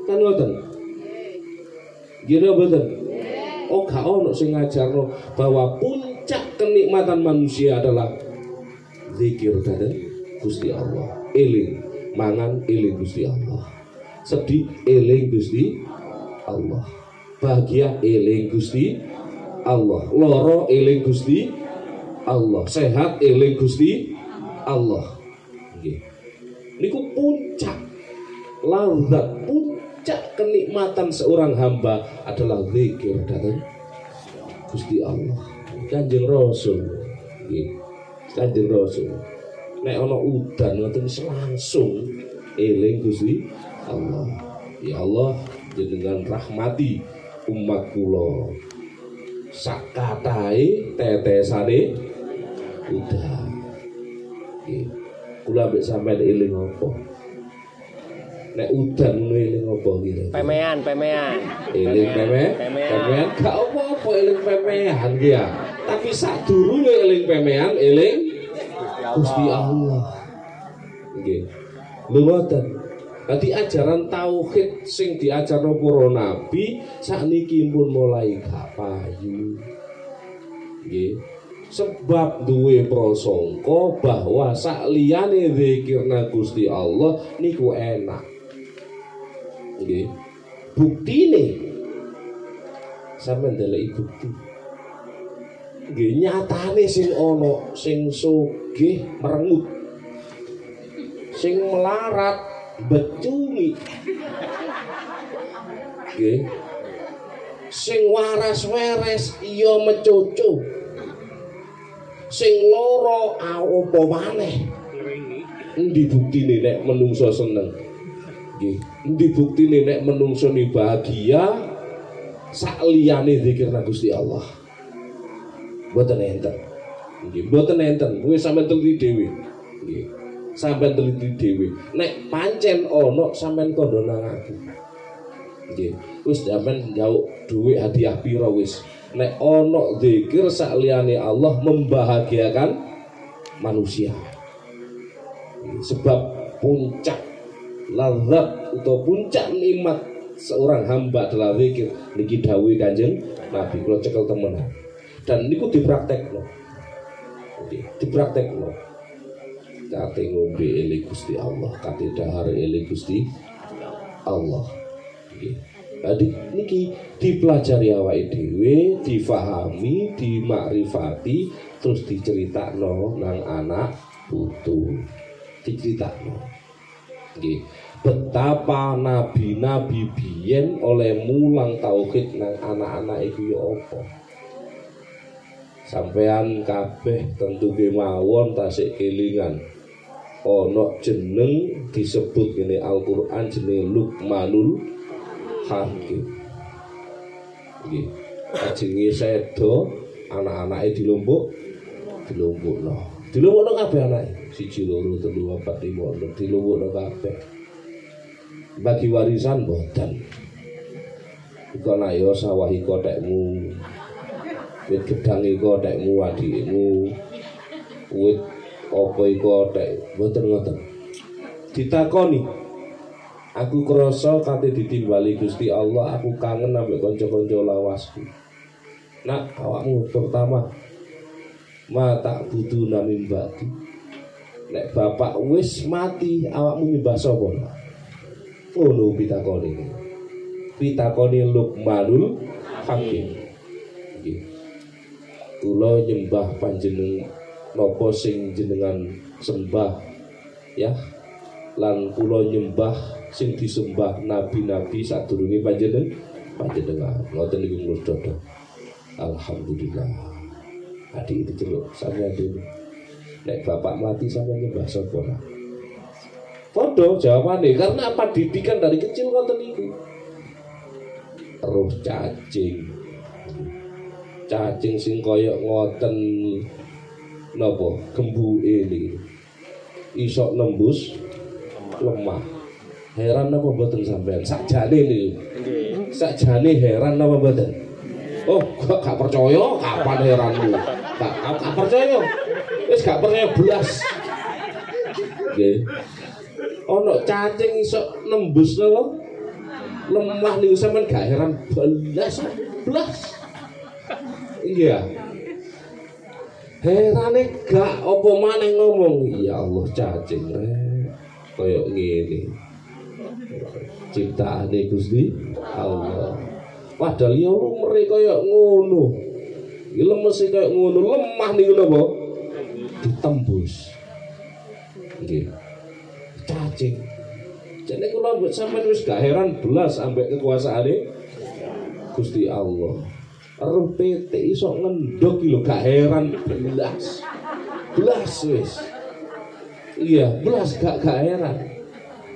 kan ngoten. Gila betul. Oh gak ono sing ngajarno bahwa puncak kenikmatan manusia adalah zikir dhateng Gusti Allah. Eling mangan eling Gusti Allah. Sedih eling Gusti Allah. Bahagia eling Gusti Allah. Loro eling Gusti Allah. Sehat eling Gusti Allah. Nggih. Niku puncak lezat puncak kenikmatan seorang hamba adalah zikir dhateng Gusti Allah. Kanjeng Rasul nggih. Kanjeng Rasul nek ana udan ngoten langsung eling Gusti Allah. Ya Allah jenengan rahmati umat kula. Sakatahe tetesane udan. Nggih. Kula mbek sampeyan eling apa? Nek udan eling apa gitu? Pemean, pemean. Eling pemean, pemean. Gak apa-apa eling pemean ya. Tapi sak durunge eling pemean, eling Gusti Allah. Nggih. Lho ngoten. Dadi ajaran tauhid sing diajarno para nabi sakniki pun mulai gak payu. Nggih. Sebab duwe prasangka bahwa sak liyane zikirna Gusti Allah niku enak. Nggih. Buktine sampe ndeleki bukti. Nggih nyatane sing ana, sing sugih merengut. Sing melarat becungi. Nggih. Sing waras-waras iya mecoco. Sing loro apa maneh. Endi buktine nek menungso seneng? Nggih, endi buktine nek menungso ni bahagia sak liyane zikir nang Gusti Allah. Mboten enten. Nggih, mboten enten. Kuwi sampean teliti dhewe. Nggih. Sampean teliti dhewe. Nek pancen ana sampean kandha nang aku. Nggih. Wis sampean njauk dhuwit hadiah pira wis. Nek ana zikir sak liyane Allah membahagiakan manusia. Sebab puncak lazat atau puncak nikmat seorang hamba adalah zikir. Niki dawuhe Kanjeng Nabi, kula cekel temenan. Dan niku dipraktekno. Dipraktekno. Kate ngombe eling Gusti Allah, kate dahar eling Gusti Allah. Jadi niki dipelajari awake dhewe, difahami, dimakrifati, terus diceritakno nang anak putu. Diceritakan okay. Betapa nabi-nabi biyen oleh mulang tauhid nang anak-anak iku ya apa sampean kabeh tentu kemawon tasik kelingan ana jeneng disebut ngene Al-Qur'an jenenge Luqmanul Hakim nggih okay. Jenenge sedo anak-anake dilombok dilombokno diluwukno kabeh anake siji loro telu papat limo diluwukno kabeh bagi warisan mboten iku ana ya sawah iku tekmu wit gedang iku tekmu adikmu wit apa iku tek mboten ngoten ditakoni aku krasa kate ditimbali Gusti Allah aku kangen ambek kanca-kanca lawasku nak awakmu terutama ma tak butuh namin batu. Nek bapak wis mati awakmu nyembah sapa? Oh lho pitakoni. Pitakoni Luqmanul Hakim. Nggih. Kula nyembah panjenengan napa sing jenengan sembah ya. Lan kula nyembah sing disembah nabi-nabi sadurunge panjenengan panjenengan. Ngoten niku kula sedaya. Alhamdulillah. Adik itu celuk, sampean dulu. Nek bapak mati sampean nyembah sapa? Podo jawabane, karena apa didikan dari kecil ngoten niku. Roh cacing. Cacing sing kaya ngoten napa? Gembuke niku. Iso nembus lemah. Heran apa mboten sampean? Sakjane niku. Nggih. Sakjane heran apa mboten? Oh, kok gak percaya? Kapan heranmu? Gak, gak percaya. Wis gak percaya blas. Nggih. Ono cacing iso nembus lho. Lemah niku sampean gak heran blas blas. Iya. Herane gak apa maneh ngomong, ya Allah cacing rek. Kaya ngene. Ciptaane Gusti Allah. Padahal ya umre kaya ngono. Iki lemes kaya ngono, lemah niku napa? Ditembus. Nggih. Cacing. Jane kula mbok sampean wis gak heran blas ambek kekuasaane Gusti Allah. Roh pitik iso ngendhog iki lho gak heran blas. Blas wis. Iya, blas gak gak heran.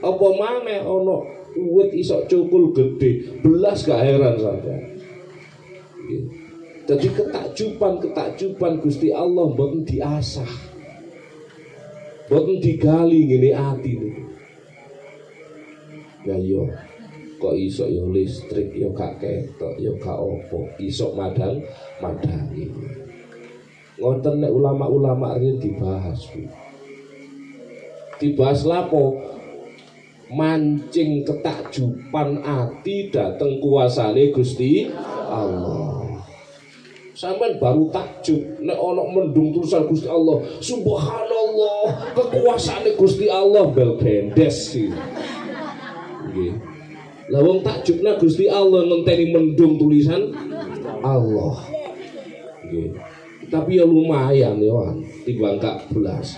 Apa maneh ana uwit iso cukul gede belas gak heran sampean. Nggih. Dadi ketakjuban-ketakjuban Gusti Allah mboten diasah. Mboten digali ngene ati niku. Ya yo kok iso yo listrik yo gak ketok yo gak apa iso madang madangi. Ngoten nek ulama-ulama riyen dibahas. Dibahas lapo? Mancing ketakjuban ati dateng kuasane Gusti Allah. Sampeyan baru takjub nek ana mendung tulisan Gusti Allah, subhanallah, kekuasane Gusti Allah bel bendes iki. Nggih. Lah wong takjubna Gusti Allah ngenteni mendung tulisan Allah. Gitu. Tapi ya lumayan ya wan, timbang kak belas.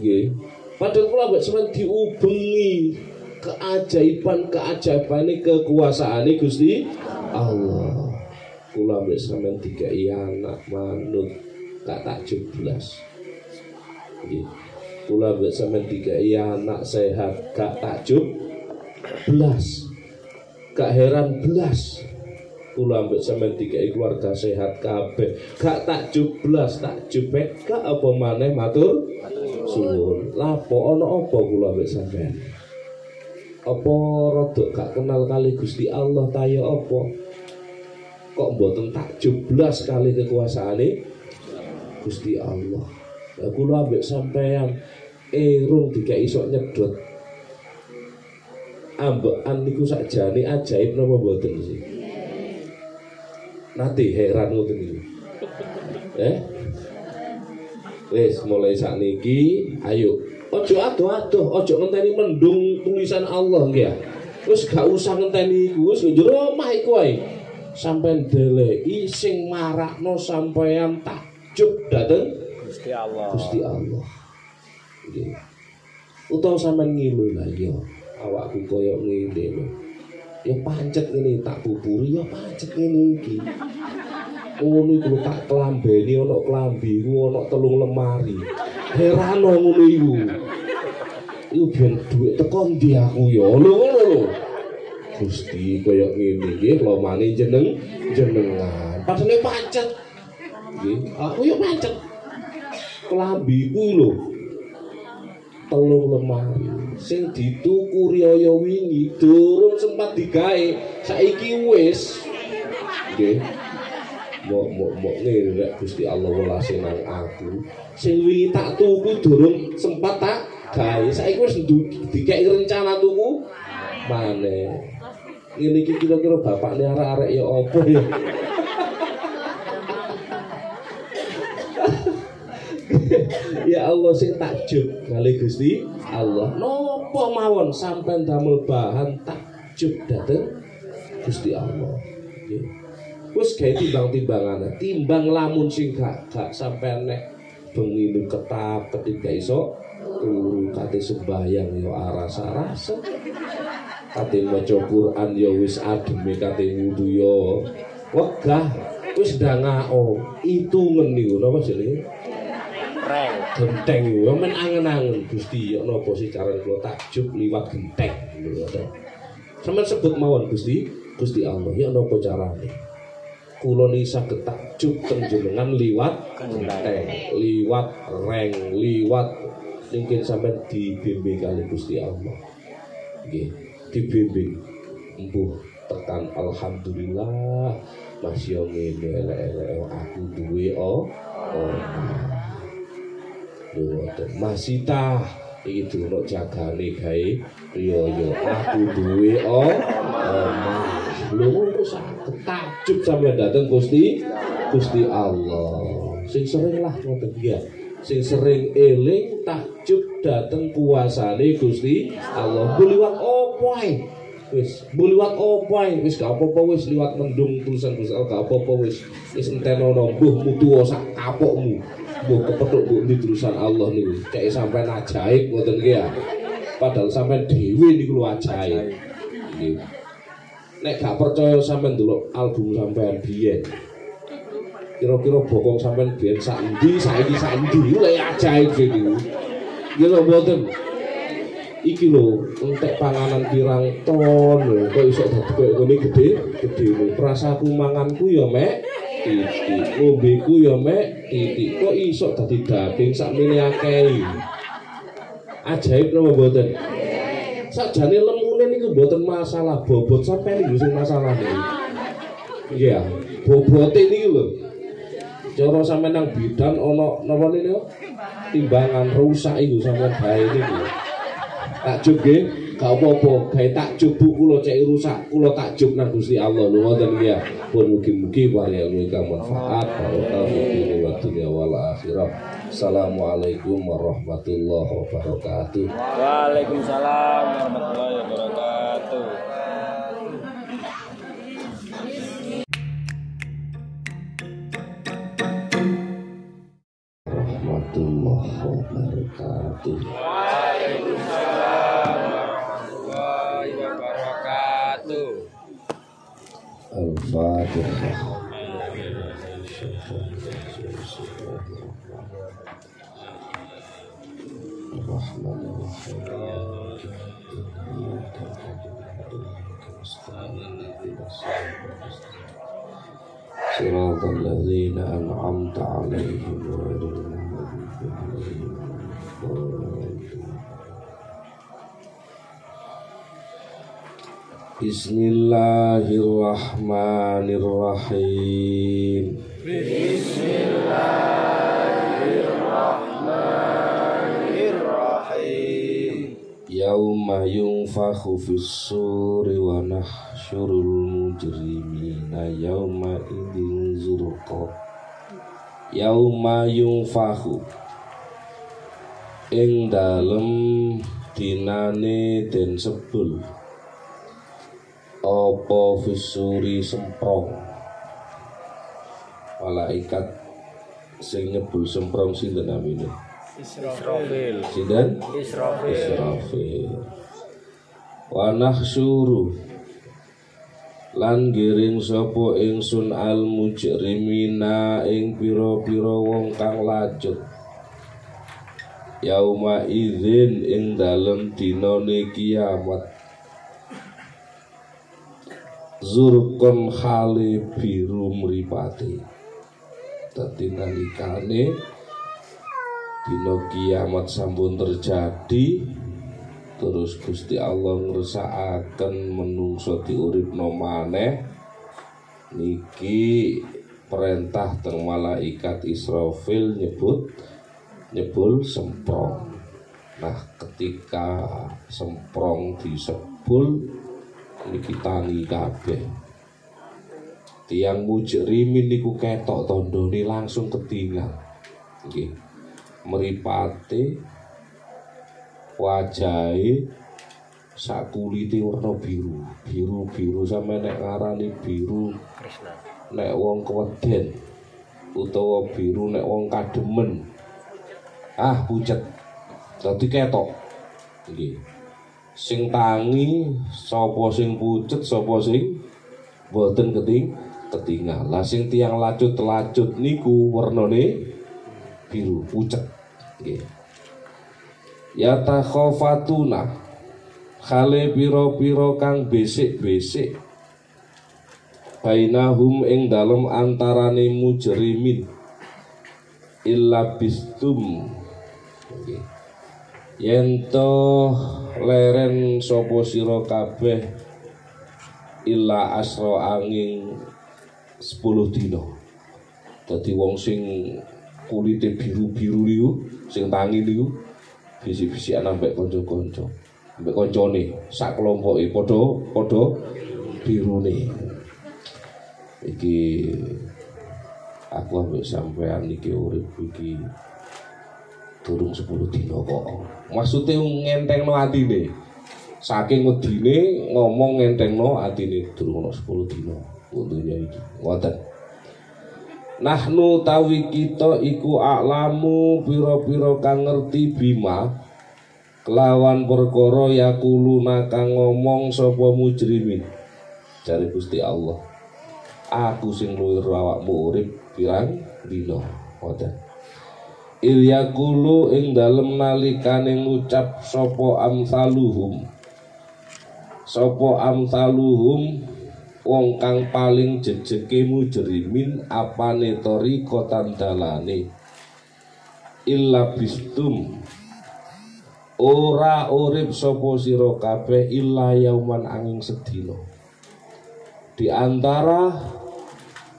Gitu. Padahal kula mbek sampean diubengi keajaiban-keajaiban kekuasaan Gusti Allah. Kula mbek sampean dikai anak manut gak takjub belas. Gitu. Kula mbek sampean dikai anak sehat gak takjub belas. Gak heran belas. Kula ambek sampean dikai keluarga sehat kabeh. Gak takjub belas, takjub gak apa maneh matur suwun. Lapo ana apa kula ambek sampean? Apa rodok gak kenal kali Gusti Allah kaya apa? Kok mboten takjub belas kali kekuasaane Gusti Allah. Lah kula ambek sampean erung dikai iso nyedot. Ambekan niku sakjane ajaib napa mboten sih? Nanti heran ngoten iki. Eh. Wis mulai sakniki, ayo. Ojo adoh-adoh, ojo ngenteni mendung tulisan Allah nggih ya. Wis gak usah ngenteni iku, wis njero omah iku ae. Sampeyan deleki sing marakno sampeyan takjub dhateng Gusti Allah. Gusti Allah. Nggih. Utawa sampeyan ngilu lah ya. Awakku koyo ngene lho. Ya pancet ini tak buburi, ya pancet ini iki. Ngono iku tak kelambeni ana kelambimu ana telung lemari. Heran ngono iku. Iku ben dhuwit teko ndi aku ya. Lho ngono lho. Gusti koyo ngene iki lomane jeneng jenengan. Padene pancet. Nggih, aku yo pancet. Kelambiku lho. Telung lemari. Sing dituku riyaya wingi durung sempat digawe saiki wis nggih mok mok mok nirek Gusti Allah welase nang aku sing wingi tak tuku durung sempat tak gawe saiki wis dikeki rencana tuku maneh ngene iki kira-kira bapakne arek-arek ya apa ya ya Allah sing takjub kali Gusti Allah. Napa mawon sampean damel bahan takjub dhateng Gusti Allah. Nggih. Wis gawe timbang-timbangane, timbang lamun sing gak gak sampean nek bengi ketap ketika iso turu kate sembahyang ya aras-arasen. Kate maca Quran ya wis ademe kate wudu ya wegah wis ndangao. Itu ngene lho napa jenenge? Genteng yo men angen-angen Gusti yo napa sih carane kula takjub liwat genteng lho to. Sampeyan sebut mawon Gusti, Gusti Allah yo napa carane. Kula niki saged takjub panjenengan liwat genteng, liwat reng, liwat mungkin sampeyan dibimbing kali Gusti Allah. Nggih, dibimbing. Mbuh tekan alhamdulillah masih yo ngene elek-elek aku duwe oh. Masih tah iki durung jagane gawe riyaya aku duwe omah lho kok saged takjub sampeyan dateng Gusti Gusti Allah sing sering lah ngoten ya sing sering eling takjub dateng kuasane Gusti Allah liwat opo ae wis liwat opo ae wis gak apa-apa wis liwat mendung tulisan Gusti Allah gak apa-apa wis wis entenono mbuh mutu sak kapokmu Bu kepethuk Bu di tulisan Allah niku. Cek sampean ajaib ngoten iki ya. Padahal sampean dhewe niku ajaib. Nggih. Nek gak percaya sampean ndelok album sampean biyen. Kira-kira bokong sampean biyen sak endi saiki sak endi lek ajaib niku. Nggih lho mboten. Iki lho entek panganan pirang ton lho kok iso dadi koyo ngene gedhe gedhe. Prasaku manganku ya mek titik. Ngombeku ya mek titik. Kok iso dadi daging sakmene akeh. Ajaib napa mboten? Sakjane lemune niku mboten masalah bobot sampean niku sing masalah niku. Iya, bobote niku lho. Cara sampean nang bidan ana napa niku? Timbangan rusak iku sampean bae niku. Takjub nggih, gak apa-apa, gawe takjub kula cek rusak, kula takjub nang Gusti Allah lho ngoten iki ya. Pun mugi-mugi warya luwika manfaat barokah dunya wa dunya wal akhirah. Assalamualaikum warahmatullahi wabarakatuh. Waalaikumsalam warahmatullahi wabarakatuh. wabarakatuh. Waalaikumsalam warahmatullahi wabarakatuh. Al-Fatihah. Shiratal ladzina an'amta 'alaihim ghairil maghdubi 'alaihim waladdallin. Bismillahirrahmanirrahim. Bismillahirrahmanirrahim. Yauma yunfakhu fis-suri wa nahsyurul mujrimina yauma idin zurqa. Yauma yunfakhu, ing dalem dinane den sebul apa fisuri semprong. Malaikat sing nyebul semprong sinten namine? Israfil. Sinten? Israfil. Israfil. Wa nahsyuru, lan giring sapa ingsun al mujrimina ing pira-pira wong kang lacut. Yauma idzin, ing dalem dinane kiamat. Zurqon khali biru mripate. Dadi nalikane dina kiamat sampun terjadi, terus Gusti Allah ngresakaken menungso diuripno maneh, niki perintah teng malaikat Israfil nyebut nyebul semprong. Nah, ketika semprong disebul niki tangi kabeh. Tiang mujrimin niku ketok tandane langsung ketinggal. Nggih. Mripate wajahe sak kulite warna biru, biru-biru sampe nek ngarani biru Krishna. Nek wong keweden utawa biru nek wong kademen. Ah, pucet. Dadi ketok. Nggih. Sing tangi sapa sing pucet, sapa sing boten keting ketinggal. Lah sing tiyang lacut-lacut niku warnane biru pucet. Nggih. Yatakhofatuna, khale piro-piro kang besik-besik, bainahum ing dalem antarane mujrimin, illa bistum. Nggih. Yento leren sopo siro kabeh illa asro angin sepuluh dino. Dadi wong sing kulite biru-biru liu, sing tangi liu, bisi-bisi anak mbek konco-konco, mbek koncone, sak kelompoke podo, podo birune. Iki aku ambek sampean iki urip iki durung sepuluh dino kok. Maksude ngentengno atine. Saking wedine ngomong ngentengno atine durung ono sepuluh dino untunya iki. Ngoten. Nahnu tawi kita iku aklamu pira-pira kang ngerti bima kelawan perkara yakuluna kang ngomong sapa mujrimin. Jare Gusti Allah, aku sing luwih awakmu urip pirang dina. Ngoten. Ilyakulu ing dalem nalikane ngucap sopo amsaluhum, sopo amsaluhum wong kang paling jejeke mujrimin apane toriko tandalane. Illa bistum, ora urip sopo siro kabeh illa yauman angin sedino. Di antara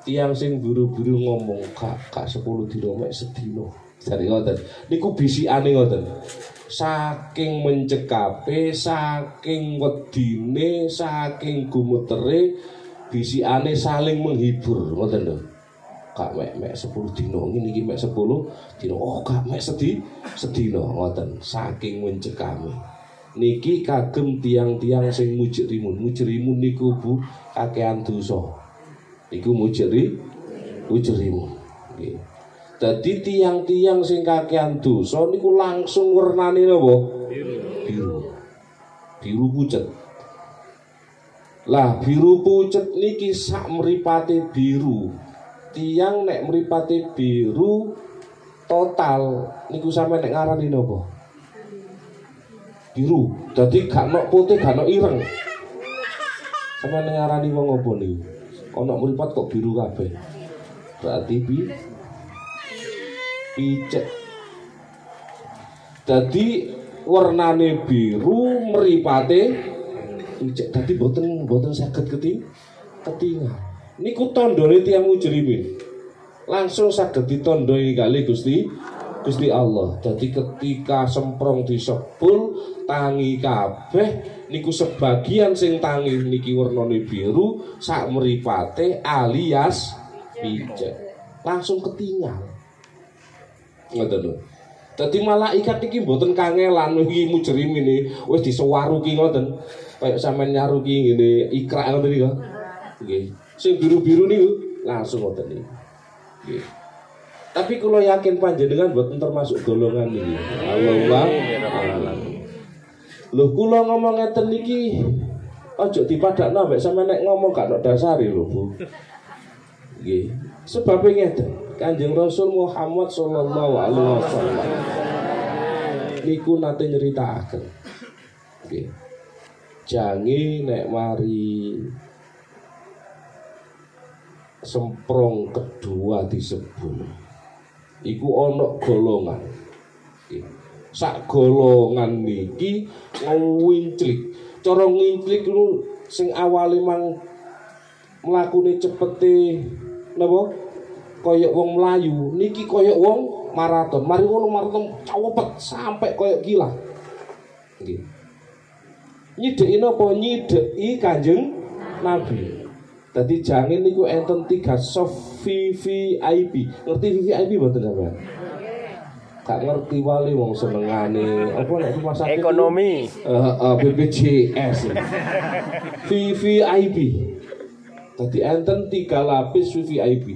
tiang sing biru-biru ngomong kak kak sepuluh dino mek sedino. Jadi ngoten, niku bisikane ngoten. Saking mencekape, saking wedine, saking gumetere, bisikane saling menghibur, ngoten lho. Kak mek mek sepuluh dino ngene iki mek sepuluh dino. Oh, kak mek sedhi sedina ngoten. Saking mencekame. Niki kagem tiang-tiang sing mujrimun. Mujrimun niku bu kakean dosa. Niku mujri mujrimun. Nggih. Jadi tiang-tiang sing kakean dosa niku langsung warnane napa? Biru. Biru pucet. Lah biru pucet niki sak mripate biru. Tiang nek mripate biru total niku sampe nek ngarani napa? Biru. Dadi gak nok putih, gak nok ireng. Sampe nek ngarani wong apa niku? Ana mripat kok biru kabeh. Berarti biru. Picet. Dadi warnane biru mripate picet. Dadi boten boten saged keting ketingal. Niku tandane tiyang mujrimin. Langsung saged ditandani kali Gusti Gusti Allah. Dadi ketika semprong disebul tangi kabeh niku sebagian sing tangi niki warnane biru sak mripate alias picet. Langsung ketingal. Ngoten. Dadi malaikat iki mboten kangelan iki mujrim ini wis disewaruki ngoten. Kayak sampean nyaruki ngene ikra ngoten iki. Nggih. Sing biru-biru niku langsung ngoten iki. Nggih. Tapi kula yakin panjenengan mboten termasuk golongan niki. Allahu akbar. Lho kula ngomong ngeten iki aja dipadakno mek sampean nek ngomong gak ono dasare lho, Bu. Nggih. Sebab ngeten. Kanjeng Rasul Muhammad sallallahu alaihi wasallam niku nate nyeritakaken. Nggih. Jange nek mari semprong kedua disebul. Iku ana golongan. Nggih. Sak golongan niki ngwinclik. Cara ngwinclik lu sing awale mang mlakune cepete napa? Koyok wong Melayu, niki koyok wong maraton. Mari ngono maraton cawepet sampai koyok gila. Nggih. Nyideki napa nyideki Kanjeng Nabi. Dadi jange niku enten tiga soft V V I P. Ngerti V V I P mboten sampean? Gak ngerti wali wong senengane apa nek rumah sakit ekonomi. Heeh, uh, uh, B P J S. V V I P. Dadi enten tiga lapis V V I P.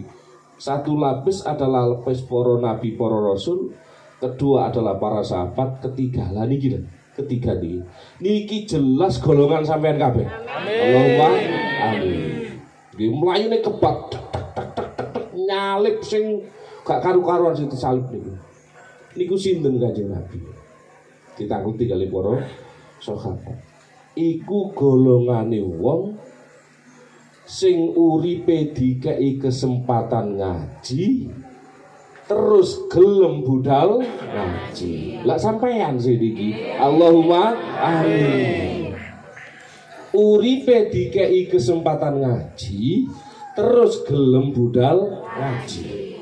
Satu lapis adalah lapis para nabi, para rasul. Kedua adalah para sahabat. Ketiga lah niki lho. Ketiga niki. Niki jelas golongan sampean kabeh. Allahumma amin. Nggih mlayune kebat tek tek tek tek nyalip sing gak karu-karuan sing disalip niku. Niku sinten Kanjeng Nabi? Ditangguti kali para sahabat. Iku golongane wong sing uripe dikei kesempatan ngaji terus gelem budal ngaji. Lah sampean sediki. Allahumma amin. Uripe dikei kesempatan ngaji terus gelem budal ngaji.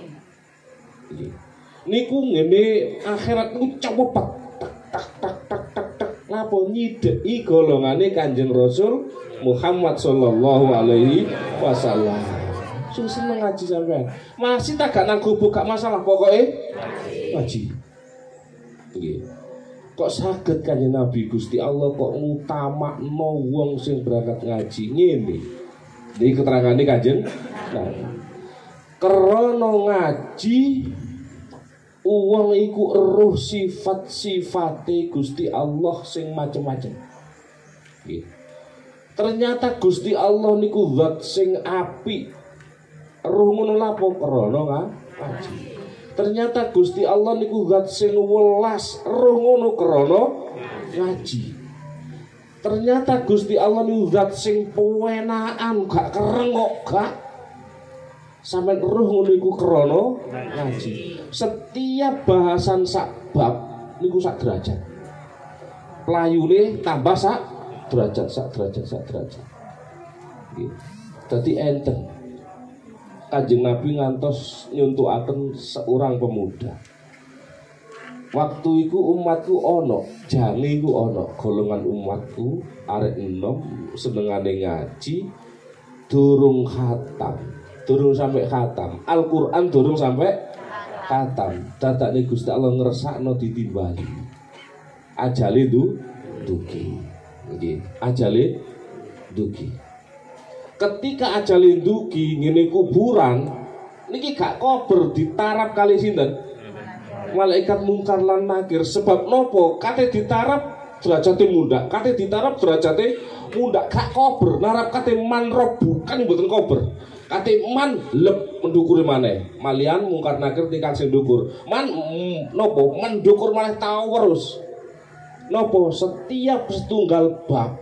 Niku ngene akhirat niku cepet tak tak tak tak tak tak napa nyideki golongane Kanjeng Rasul Muhammad sallallahu alaihi wasallam. Sing seneng ngaji sampean. Masih tak gak nang gubuk gak masalah pokoke ngaji. Nggih. Kok saged Kanjeng Nabi Gusti Allah kok ngutamakno wong sing berangkat ngaji ngene. Iki keterangane Kanjeng. Nah. Krana ngaji wong iku eruh sifat-sifate Gusti Allah sing macem-macem. Nggih. Ternyata Gusti Allah niku zat sing apik. Roh ngono lapo krana ngaji. Ternyata Gusti Allah niku zat sing welas. Roh ngono krana ngaji. Ternyata Gusti Allah niku zat sing pewenaan gak kerengok gak. Sampai roh ngono iku krana ngaji. Setiap bahasan sak bab niku sak derajat. Playune tambah sak derajat, sak derajat, sak derajat. Nggih. Dadi enten. Kanjeng Nabi ngantos nyuntukaken seorang pemuda. Waktu iku umatku ana, jane iku ana, golongan umatku arek enom senengane ngaji durung khatam. Durung sampai khatam. Al-Qur'an durung sampai khatam. Dadane Gusti Allah ngresakno ditimbali. Ajale itu dugi. Nggih, ajale dugi. Ketika ajale dugi ngene kuburan niki gak kober ditarap kali sinten malaikat mungkar lan nakir. Sebab nopo kate ditarap derajate mundak, kate ditarap derajate mundak, gak kober narap kate manrob bukan mboten kober. Kate man lep mendukuri maneh. Malian mungkar nakir tingkang sing ndukur. Man mm, nopo mendukur maneh tau terus. Nopo setiap setunggal bab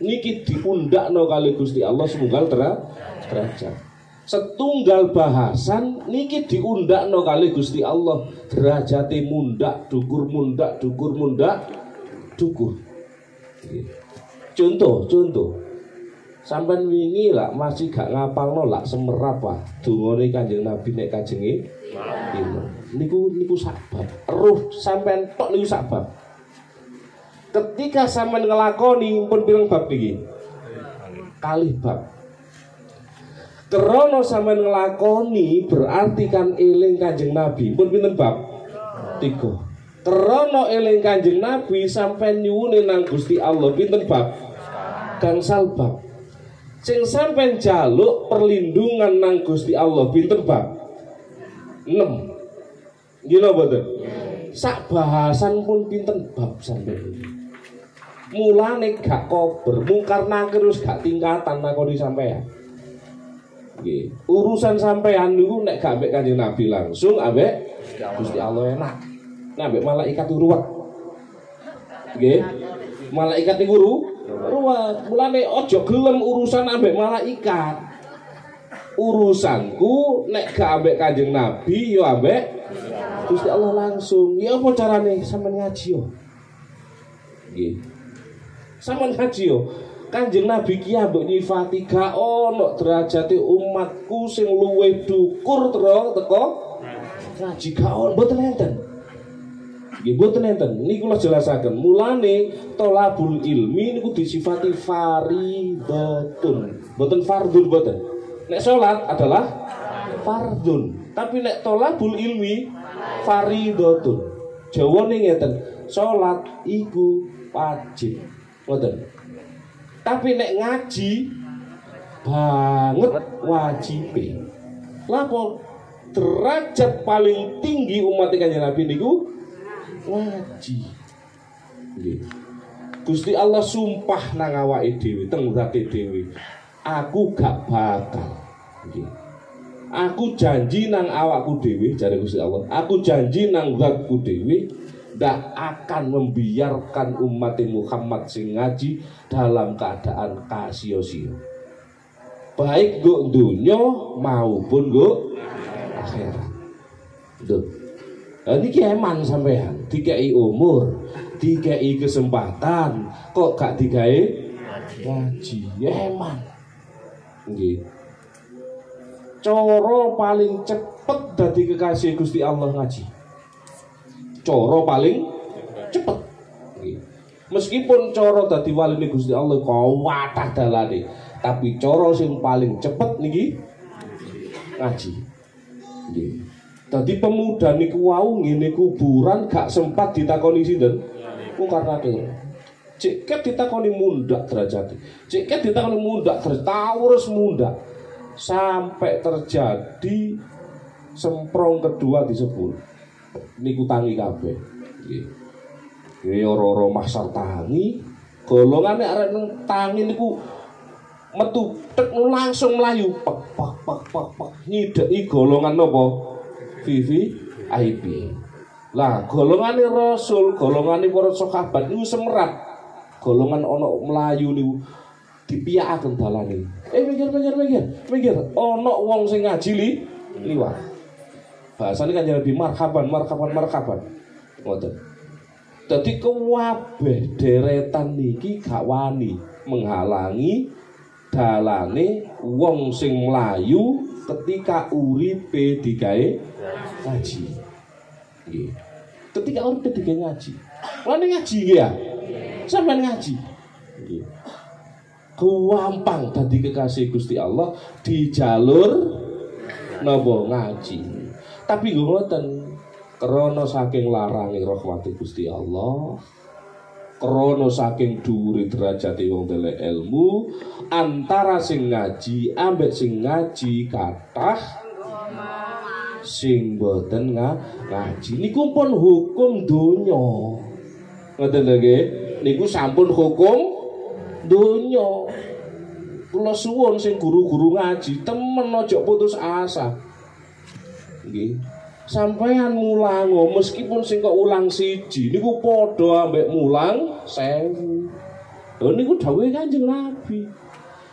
niki diundakno kali Gusti Allah setunggal derajat. Setunggal bahasan niki diundakno kali Gusti Allah derajate mundak dukur mundak dukur mundak dukur. Contoh contoh sampai wingi lah masih gak ngapang nolak semerapa dungone Kanjeng Nabi nek kajenge ilmu niku niku sabab roh sampean tok niku sabab ketika sampean ngelakoni pun pirang bab iki kalih bab krana sampean ngelakoni berarti kan eling Kanjeng Nabi pun pinten bab tiga krana eling Kanjeng Nabi sampean nyuwune nang Gusti Allah pinten bab gangsal bab sing sampean jaluk perlindungan nang Gusti Allah pinten bab? enam. Nggih lho mboten. Sak bahasan pun pinten bab sampean. Mulane gak kober, mungkar nakir wis gak tingkatan nakoni sampean. Nggih, urusan sampean niku nek gak ambek Kanjeng Nabi langsung ambek Gusti Allah enak. Nek ambek malaikat ruwet. Nggih. Malaikat niku ruwet. Ruwet, mulane ojo gelem urusan ambek malaikat. Urusanku nek gak ambek Kanjeng Nabi yo ambek Gusti Allah langsung. Ya apa carane sampean ngaji yo? Nggih. Sampean ngaji yo. Kanjeng Nabi ki ambek nyifati gak ono derajate umatku sing luwih dukur terus teko ngaji gak ono mboten enten. Nggih mboten enten niku kula jelasaken. Mulane thalabul ilmi niku disifati fardhun. Mboten fardhun mboten. Nek salat adalah fardhun, tapi nek thalabul ilmi fardhun. Jawane ngeten, salat iku wajib. Mboten. Tapi nek ngaji banget wajibe. Lha po derajat paling tinggi umat Kanjeng Nabi niku ngaji. Gusti Allah sumpah nang awake dhewe, teng ati dhewe. Aku gak bakal. Nggih. Aku janji nang awakku dhewe jare Gusti Allah. Aku janji nang zatku dhewe ndak akan membiarkan umat Muhammad sing ngaji dalam keadaan kasio-sio. Baik nggo dunya maupun nggo akhirat. Lho. Niki eman sampean, dikei umur, dikei kesempatan, kok gak dikei ngaji, eman. Nggih. Cara paling cepet dadi kekasih Gusti Allah ngaji. Cara paling cepet. Nggih. Meskipun cara dadi waline Gusti Allah kuwatah dalane, tapi cara sing paling cepet niki ngaji. Nggih. Tadi pemuda niku wau ngene kuburan gak sempat ditakoni sinten. Mungkar nakir. Cek ket ditakoni mundak derajate. Cek ket ditakoni mundak terus mundak. Sampai terjadi semprong kedua disebut. Niku tangi kabeh. Nggih. Nggih ora-ora mahsar tangi, golongane arek tangi niku metu tek langsung mlayu pek pek pek pek pek nyideki golongan napa? V V I P. Lah golongane Rasul, golongane para sahabat niku semerat. Golongan ana mlayu niku dipiyakaken dalane. Eh mikir-mikir mikir, mikir ana wong sing ngaji li liwat. Bahasane kan jadi marhaban, marhaban, marhaban. Ngoten. Dadi kabeh deretan niki gak wani menghalangi dalane wong sing mlayu ketika uripe digawe ngaji. Nggih. Ketika uripe digawe ngaji. Lan ngaji nggih ya. Sampeyan ngaji. Nggih. Gampang dadi kekasih Gusti Allah di jalur napa ngaji. Tapi nggih ngoten, krana saking larange rahmate Gusti Allah, krana saking dhuwure derajate wong telek ilmu, antara sing ngaji ambek sing ngaji kathah sing boten ngaji niku pun hukum dunya. Ngoten lho nggih, niku sampun hukum dunya. Kula suwun sing guru-guru ngaji temen aja putus asa. Nggih. Sampeyan mulang meskipun sing kok ulang siji niku padha ambek mulang sewu. Lho niku dawuhe Kanjeng Nabi.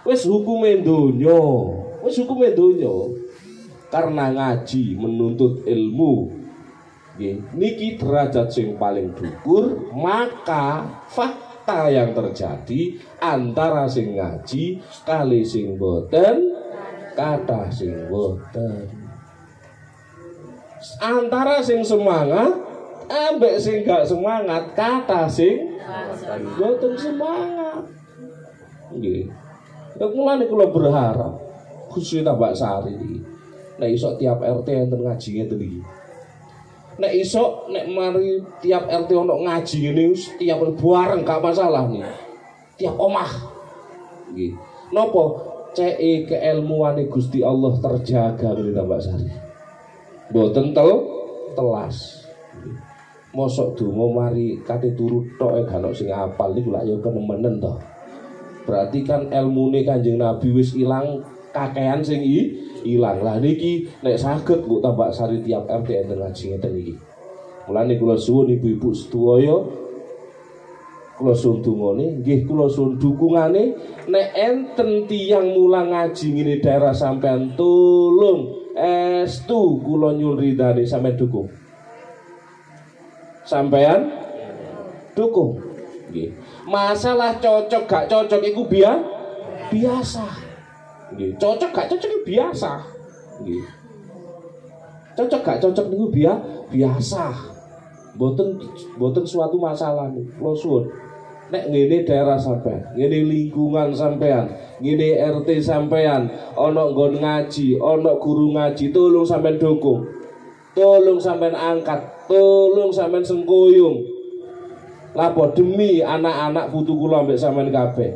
Wis hukume donya, wis hukume donya. Karena ngaji menuntut ilmu nggih niki derajat sing paling dhuwur, maka fakta yang terjadi antara sing ngaji kali sing boten kathah sing boten, antara sing semangat ambek sing gak semangat kathah sing boten semangat nggih. Mulane kula berharap Gusti tambah sari. Nek isok tiap R T enten ngaji ngeten iki. Nek isok nek mari tiap R T ono ngaji ngene tiap bareng gak masalah nih. Tiap omah. Nggih. Napa ceke keilmuane Gusti Allah terjaga ngene ta Mbak Sari. Mboten tel telas. Mosok donga mari kate turu tok e gak ono sing hafal niku lak yo kenemenen to. Berarti kan ilmune Kanjeng Nabi wis ilang, kakean sing i ilang lah niki nek saged kok tambah sari tiap R T enten ngaji ngeten iki. Mulane kula suwun ibu-ibu sedaya kula suwun dungane nggih kula suwun dukungane nek enten tiyang mulang ngaji ngene daerah sampean tulung estu kula nyuwun ridane sampean dukung. Sampean dukung nggih. Masalah cocok gak cocok iku biya biasa. Nggih, cocok gak cocok itu biasa. Nggih. Cocok gak cocok niku biya biasa. Mboten mboten suatu masalah niku. Kula suwun. Nek ngene daerah sampean, ngene lingkungan sampean, ngene R T sampean, ana nggon ngaji, ana guru ngaji, tolong sampean dukung. Tolong sampean angkat, tolong sampean sengkuyung. Lapo demi anak-anak putu kula ambek sampean kabeh.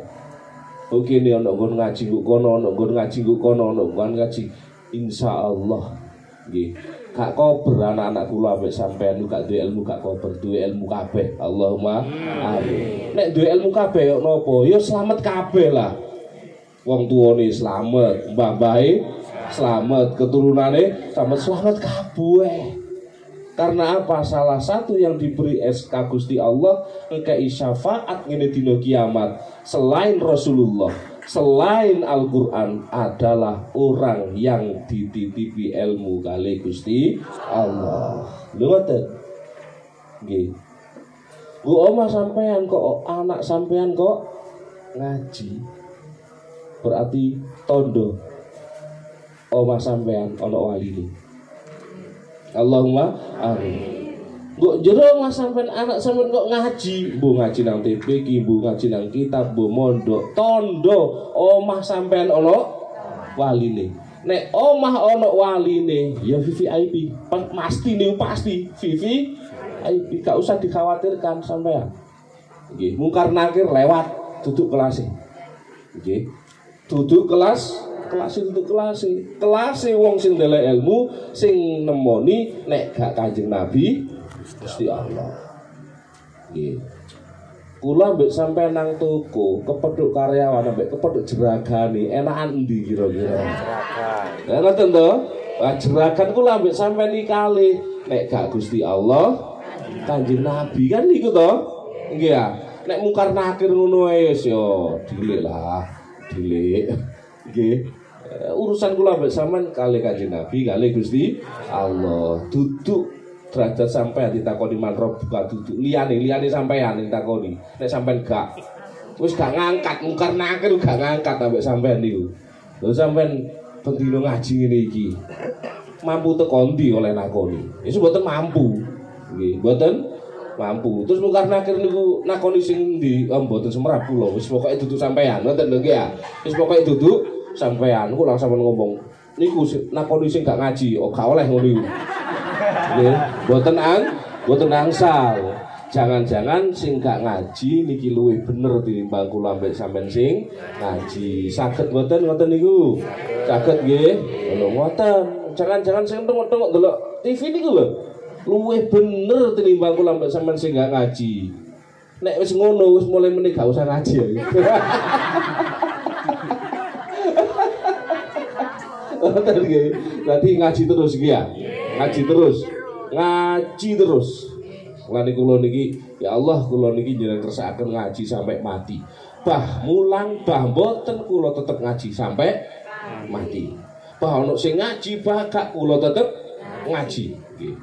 Oke nih ono gon ngaji gue kono ono gon ngaji gue kono ono gon ngaji, insya Allah, gih. Kak kober anak-anak kula ambek sampean lu kak duwe ilmu kak kober duwe ilmu kabeh. Allahumma amin. Nek duwe ilmu kabeh yo nopo yo selamat kabeh lah. Wong tuane selamat, mbah-mbahe selamat, keturunane selamat selamat kabeh. Karena apa? Salah satu yang diberi S K Gusti Allah ngekei syafaat ngene dina kiamat selain Rasulullah, selain Al-Qur'an adalah orang yang dititipi ilmu kali Gusti Allah. Lho ngoten. Nggih. Bu omah sampean kok anak sampean kok ngaji. Berarti tondo omah sampean ana waline. Allahumma amin. Kok jero mas sampean anak sampean kok ngaji, mbo ngaji nang T P ki, mbo ngaji nang kitab, mbo mondok, tondo omah sampean ana waline. Nek omah ana waline, ya V V I P. Pasti niku pasti V V I P. Gak usah dikhawatirkan sampean. Nggih, mungkar nakir lewat duduk kelas e. Nggih. Duduk kelas kelas untuk kelas kelas wong sing ndelok ilmu sing nemoni nek gak Kanjeng Nabi Gusti Allah. Nggih. Kula mbek sampean nang toko, kepethuk karyawan mbek kepethuk jeragane, enakan endi kira-kira? Jeragan. Lah ngoten to? Lah jeragan kula mbek sampean iki kalih nek gak Gusti Allah Kanjeng Nabi kan niku to? Nggih ya. Nek mungkar nakir ngono ae wis yo dilik lah, dilik. Nggih. Urusan kula mbek sampean kali Kanjeng Nabi kali Gusti Allah. Duduk derajat sampean ditakoni man robuka duduk liyane liyane sampean ditakoni nek sampean gak wis gak ngangkat mungkar nakir gak ngangkat ambek sampean niku lho sampean pendino ngaji ngene iki mampu teko ndi oleh nakoni iso mboten mampu nggih mboten mampu terus mungkar nakir niku nakoni sing ndi mboten semrah kula wis pokoke duduk sampean ngoten lho nggih ya wis pokoke duduk sampean kula sampean ngomong niku nakoni sing gak ngaji oh gak oleh ngono niku nggih mboten ang mboten angsal jangan-jangan sing gak ngaji niki luwih bener tinimbang kula ambek sampean sing ngaji saged mboten ngoten niku saged nggih ngono ngoten jangan-jangan saya tengok-tengok delok T V niku lho. Luwih bener tinimbang kula mbak sampean sing gak ngaji. Nek wis ngono wis mulai meneh gak usah ngaji ya. Berarti ngaji terus iki ya. Ngaji terus. Ngaji terus. Lan niku kula niki, ya Allah kula niki njenengan kersakaken ngaji sampai mati. Bah mulang bah mboten kula tetep ngaji sampai mati. Bah ono sing ngaji bah gak kula tetep ngaji. Nggih.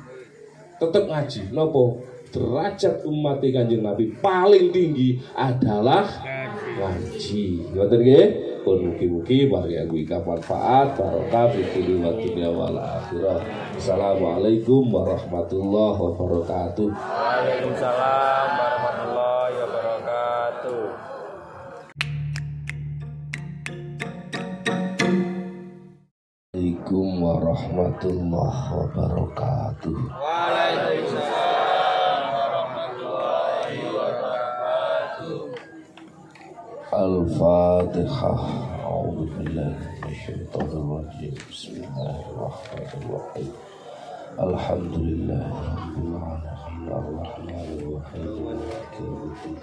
Tetep ngaji napa? Derajat umat Kanjeng Nabi paling tinggi adalah ngaji. Ngoten nggih? Mugi-mugi barokah kita manfaat barokah fil dunya wal akhirah. Assalamualaikum warahmatullahi wabarakatuh. Waalaikumsalam warahmatullahi wabarakatuh. Assalamualaikum warahmatullahi wabarakatuh. Waalaikumsalam warahmatullahi wabarakatuh. Al-Fatihah. A'udzu billahi minasyaitonir rajim. Bismillahirrahmanirrahim. Alhamdulillahirabbil alamin. Arrahmanir rahim. Maliki yaumiddin.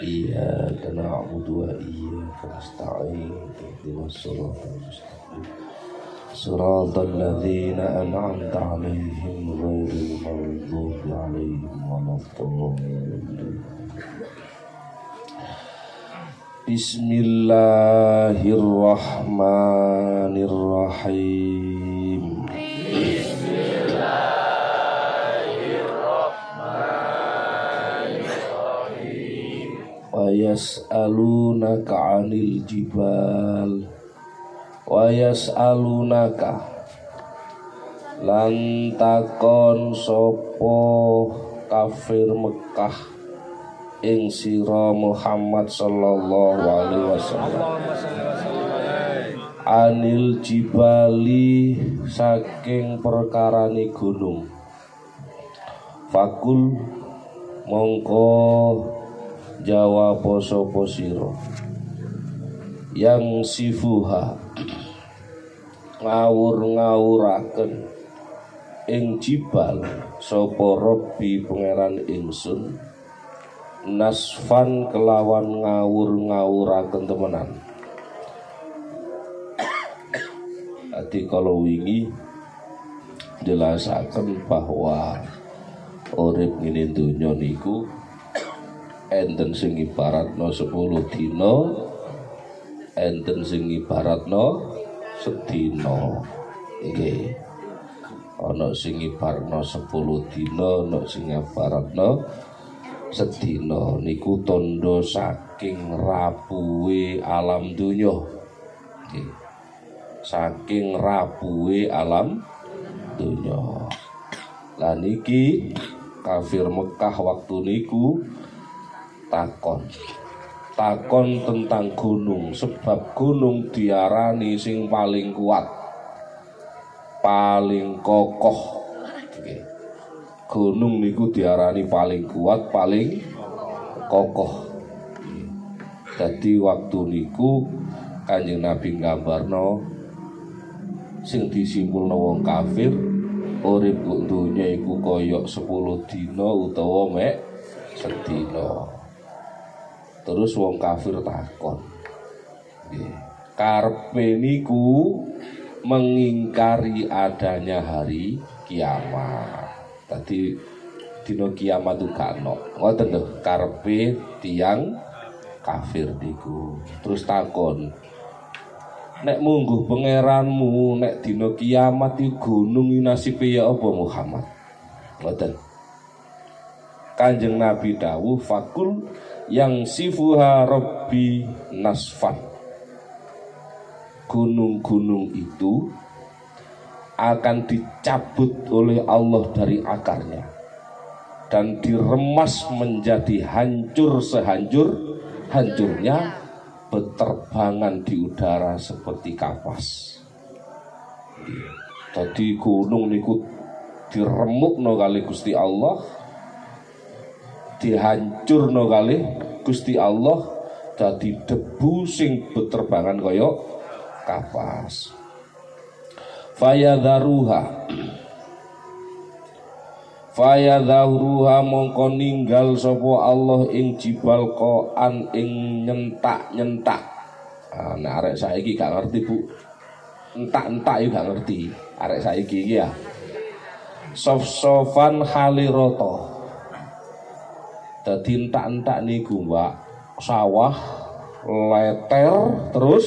Iyyaka na'budu wa iyyaka nasta'in. Ihdinas shiratal mustaqim. صراط الذين أنعمت عليهم غير المغضوب عليهم ولا الضالين بسم الله الرحمن الرحيم بسم الله الرحمن الرحيم ويسألونك عن الجبال wa yas'alunaka lan takon sapa kafir Mekah ing sira Muhammad sallallahu alaihi wasallam anil jibali saking perkarane gunung fakul mongko jawab sapa sira yang sifuha ngawur-ngawuraken ing jibal sapa Rabbi pangeran ingsun nasfan kelawan ngawur-ngawuraken temenan. Ati kalau wingi jelasaken bahwa urip ngene donya niku enten sing ibaratno sepuluh dina enten sing ibaratno sedina. Nggih. Ana sing ibaratno sepuluh dina, ana sing ibaratno sedina. Niku tandha saking rapuhe alam donya. Nggih. Saking rapuhe alam donya. Lah niki kafir Mekah waktu niku takon. Takon tentang gunung, sebab gunung diarani sing paling kuat, paling kokoh. Gunung niku diarani paling kuat, paling kokoh. Jadi waktu niku Kanjeng Nabi nggambarno sing disimpulno wong kafir urip dunya iku koyok sepuluh dina utawa mek sedina. Terus wong kafir takon. Karepe niku mengingkari adanya hari kiamat. Tadi dina kiamat itu gak ono. Ngoten lho karepe tiyang kafir niku. Terus takon. Nek mungguh pangeranmu nek dina kiamat iki gunung iki nasibe ya apa Muhammad? Ngoten. Kanjeng Nabi dawuh fakul yang sifuha Rabbi nasfan. Gunung-gunung itu akan dicabut oleh Allah dari akarnya dan diremas menjadi hancur sehancur hancurnya, beterbangan di udara seperti kapas. Jadi gunung niku diremukno kali Gusti Allah, dihancurno kalih Gusti Allah dadi debu sing beterbangan kaya kapas. fayadharuha fayadharuha mongko ninggal sapa Allah ing jibal qaan ing nyentak-nyentak. Nah, nah arek saiki gak ngerti Bu. Entak-entak yo gak ngerti. Arek saiki iki ya. Sof-sofan halirata. Dadi entak-entak niku, Mbak. Sawah leter terus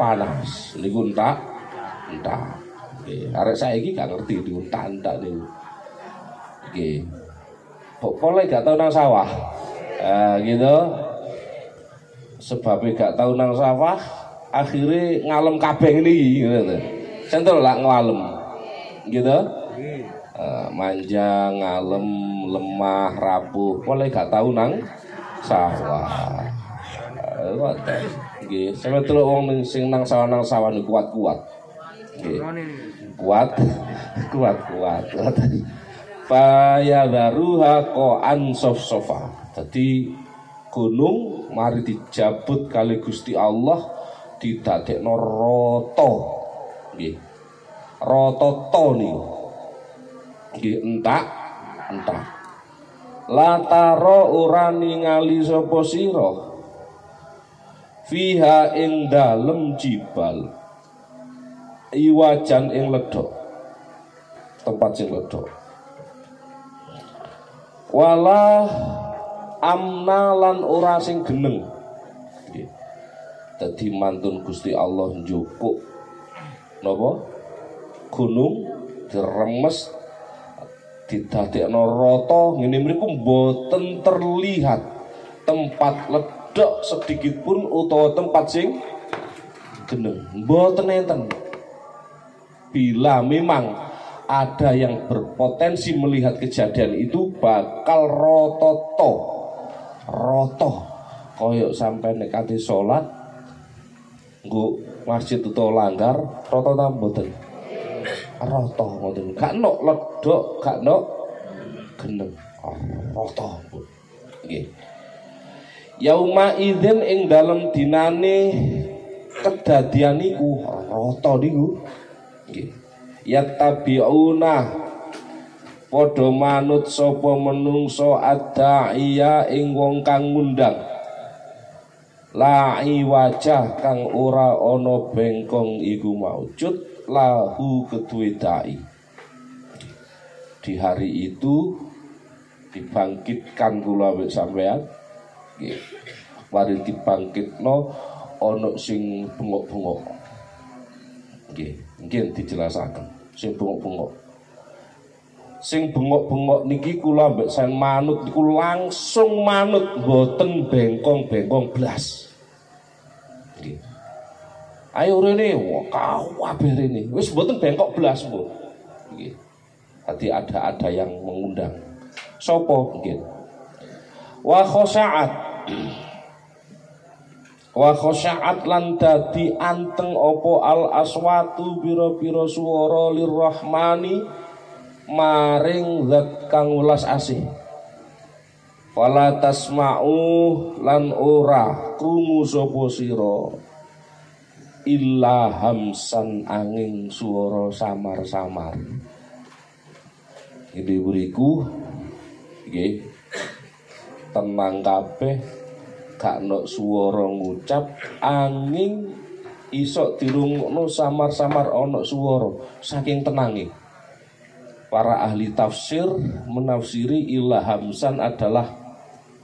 panas. Niku entak-entak. Nggih, arek saiki gak ngerti niku entak-entak niku. Oke, pokoknya gak tahu nang sawah, nah, gitu. Sebabnya gak tahu nang sawah, akhirnya ngalem kabeh ini, gitu. Sentul lah ngalem, gitu. Uh, manja, ngalem, lemah, rapuh. Pokoknya gak tahu nang sawah. Oke, sampai terus orang sing nang sawah nang sawah nih kuat kuat, Oke. kuat, kuat kuat. kuat. Fayadharuha qa'an sof-sofa. Jadi gunung mari dijabut kali Gusti Allah didadekno rata. Nggih. Rata-ta niku. Nggih entak, entak. Latara ora ningali sapa sira. Fiha ing dalem jibal. Iwajan ing ledok. Tempat sing ledok. Wala amna lan ora sing geneng. Dadi mantun Gusti Allah njukuk napa gunung diremes didadekno rata ngene mriku mboten terlihat tempat ledok sedikit pun utawa tempat sing geneng mboten enten. Bila memang ada yang berpotensi melihat kejadian itu bakal rototo rotoh koyok sampai nekati sholat nggo masjid itu langgar rotoh tamboten rotoh ngoten gak nok ledok gak nok geneng rotoh nggih yauma idzin ing dalem dinane kedadian niku rotoh niku nggih yattabi'una padha manut sapa menungso ad-da'iya ing wong kang ngundang la'i wajah kang ora ana bengkong iku maujud lahu keduwe da'i. Di hari itu dibangkitkan kula wek sampean nggih mari dibangkitno ana sing bengok-bengok nggih mungkin dijelasaken sing bengok-bengok sing bengok-bengok niki kula mbek sen manut niku langsung manut mboten bengkong-bengkong blas nggih ayo rene kabeh rene wis mboten bengkok blas pun nggih dadi ada-ada yang mengundang sapa nggih wa khosa'at wa khosyaat lan dadi anteng apa al aswatu biro-biro suara lirrahmani maring zat kang welas asih wala tasma'u lan ora krungu sapa sira illa hamsan angin suara samar-samar iki buriku nggih tenang kabeh gak nok suara ngucap angin isok dirungokno samar-samar onok suara saking tenangi. Para ahli tafsir menafsiri ilah hamsan adalah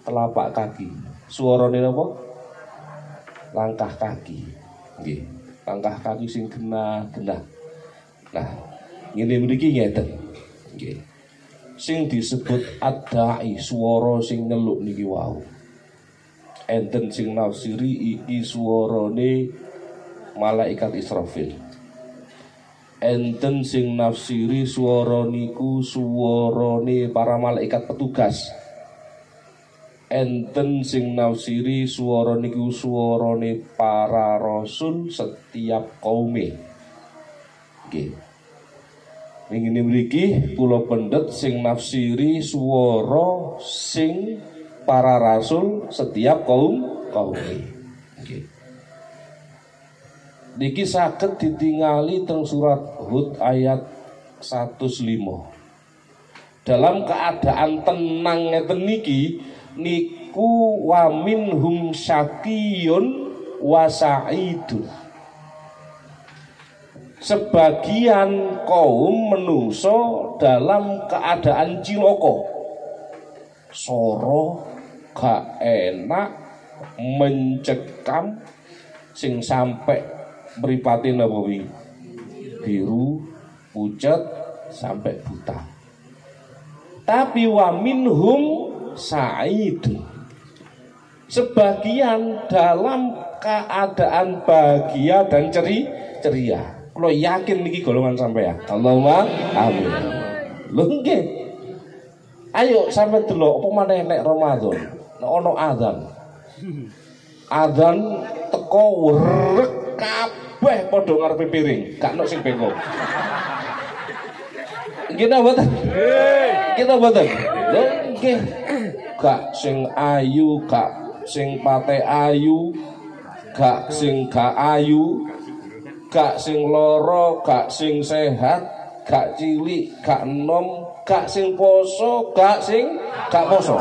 telapak kaki. Suarane apa? Langkah kaki. Nggih, langkah kaki sing genah-genah. Nah, ngene mriki ngeten. Nggih. Sing disebut ad-da'i suara sing nyeluk niki wau. Enten sing nafsiri iki suarane malaikat Israfil. Enten sing nafsiri suara niku suarane para malaikat petugas. Enten sing nafsiri suara niku suarane para rasul setiap kaume. Nggih. Ngene mriki kula pendet sing nafsiri suara sing para rasul setiap kaum kaum. Nggih. niki saged ditingali teng surat Hud ayat seratus lima. Dalam keadaan tenang ngeten niki niku wa minhum syaqiyun wa sa'idun. Sebagian kaum menungso dalam keadaan ciloko, soro, gak enak, mencekam, sing sampai mripate napa kuwi biru, pucat, sampai buta. Tapi wa minhum sa'idun, sebagian dalam keadaan bahagia dan ceri ceria. Lo yakin niki golongan sampean. Allahumma amin. Lho nggih. Ayo sampe delok apa maneh nek Ramadan. Nek ana azan. Azan teko werek kabeh padha ngarepe piring, gak ono sing bengok. Nggih ta mboten? Nggih. Kita mboten. Lho nggih. Gak sing ayu, gak sing pate ayu, gak sing gak ayu. Gak sing loro, gak sing sehat, gak cilik, gak enom, gak sing poso, gak sing gak poso.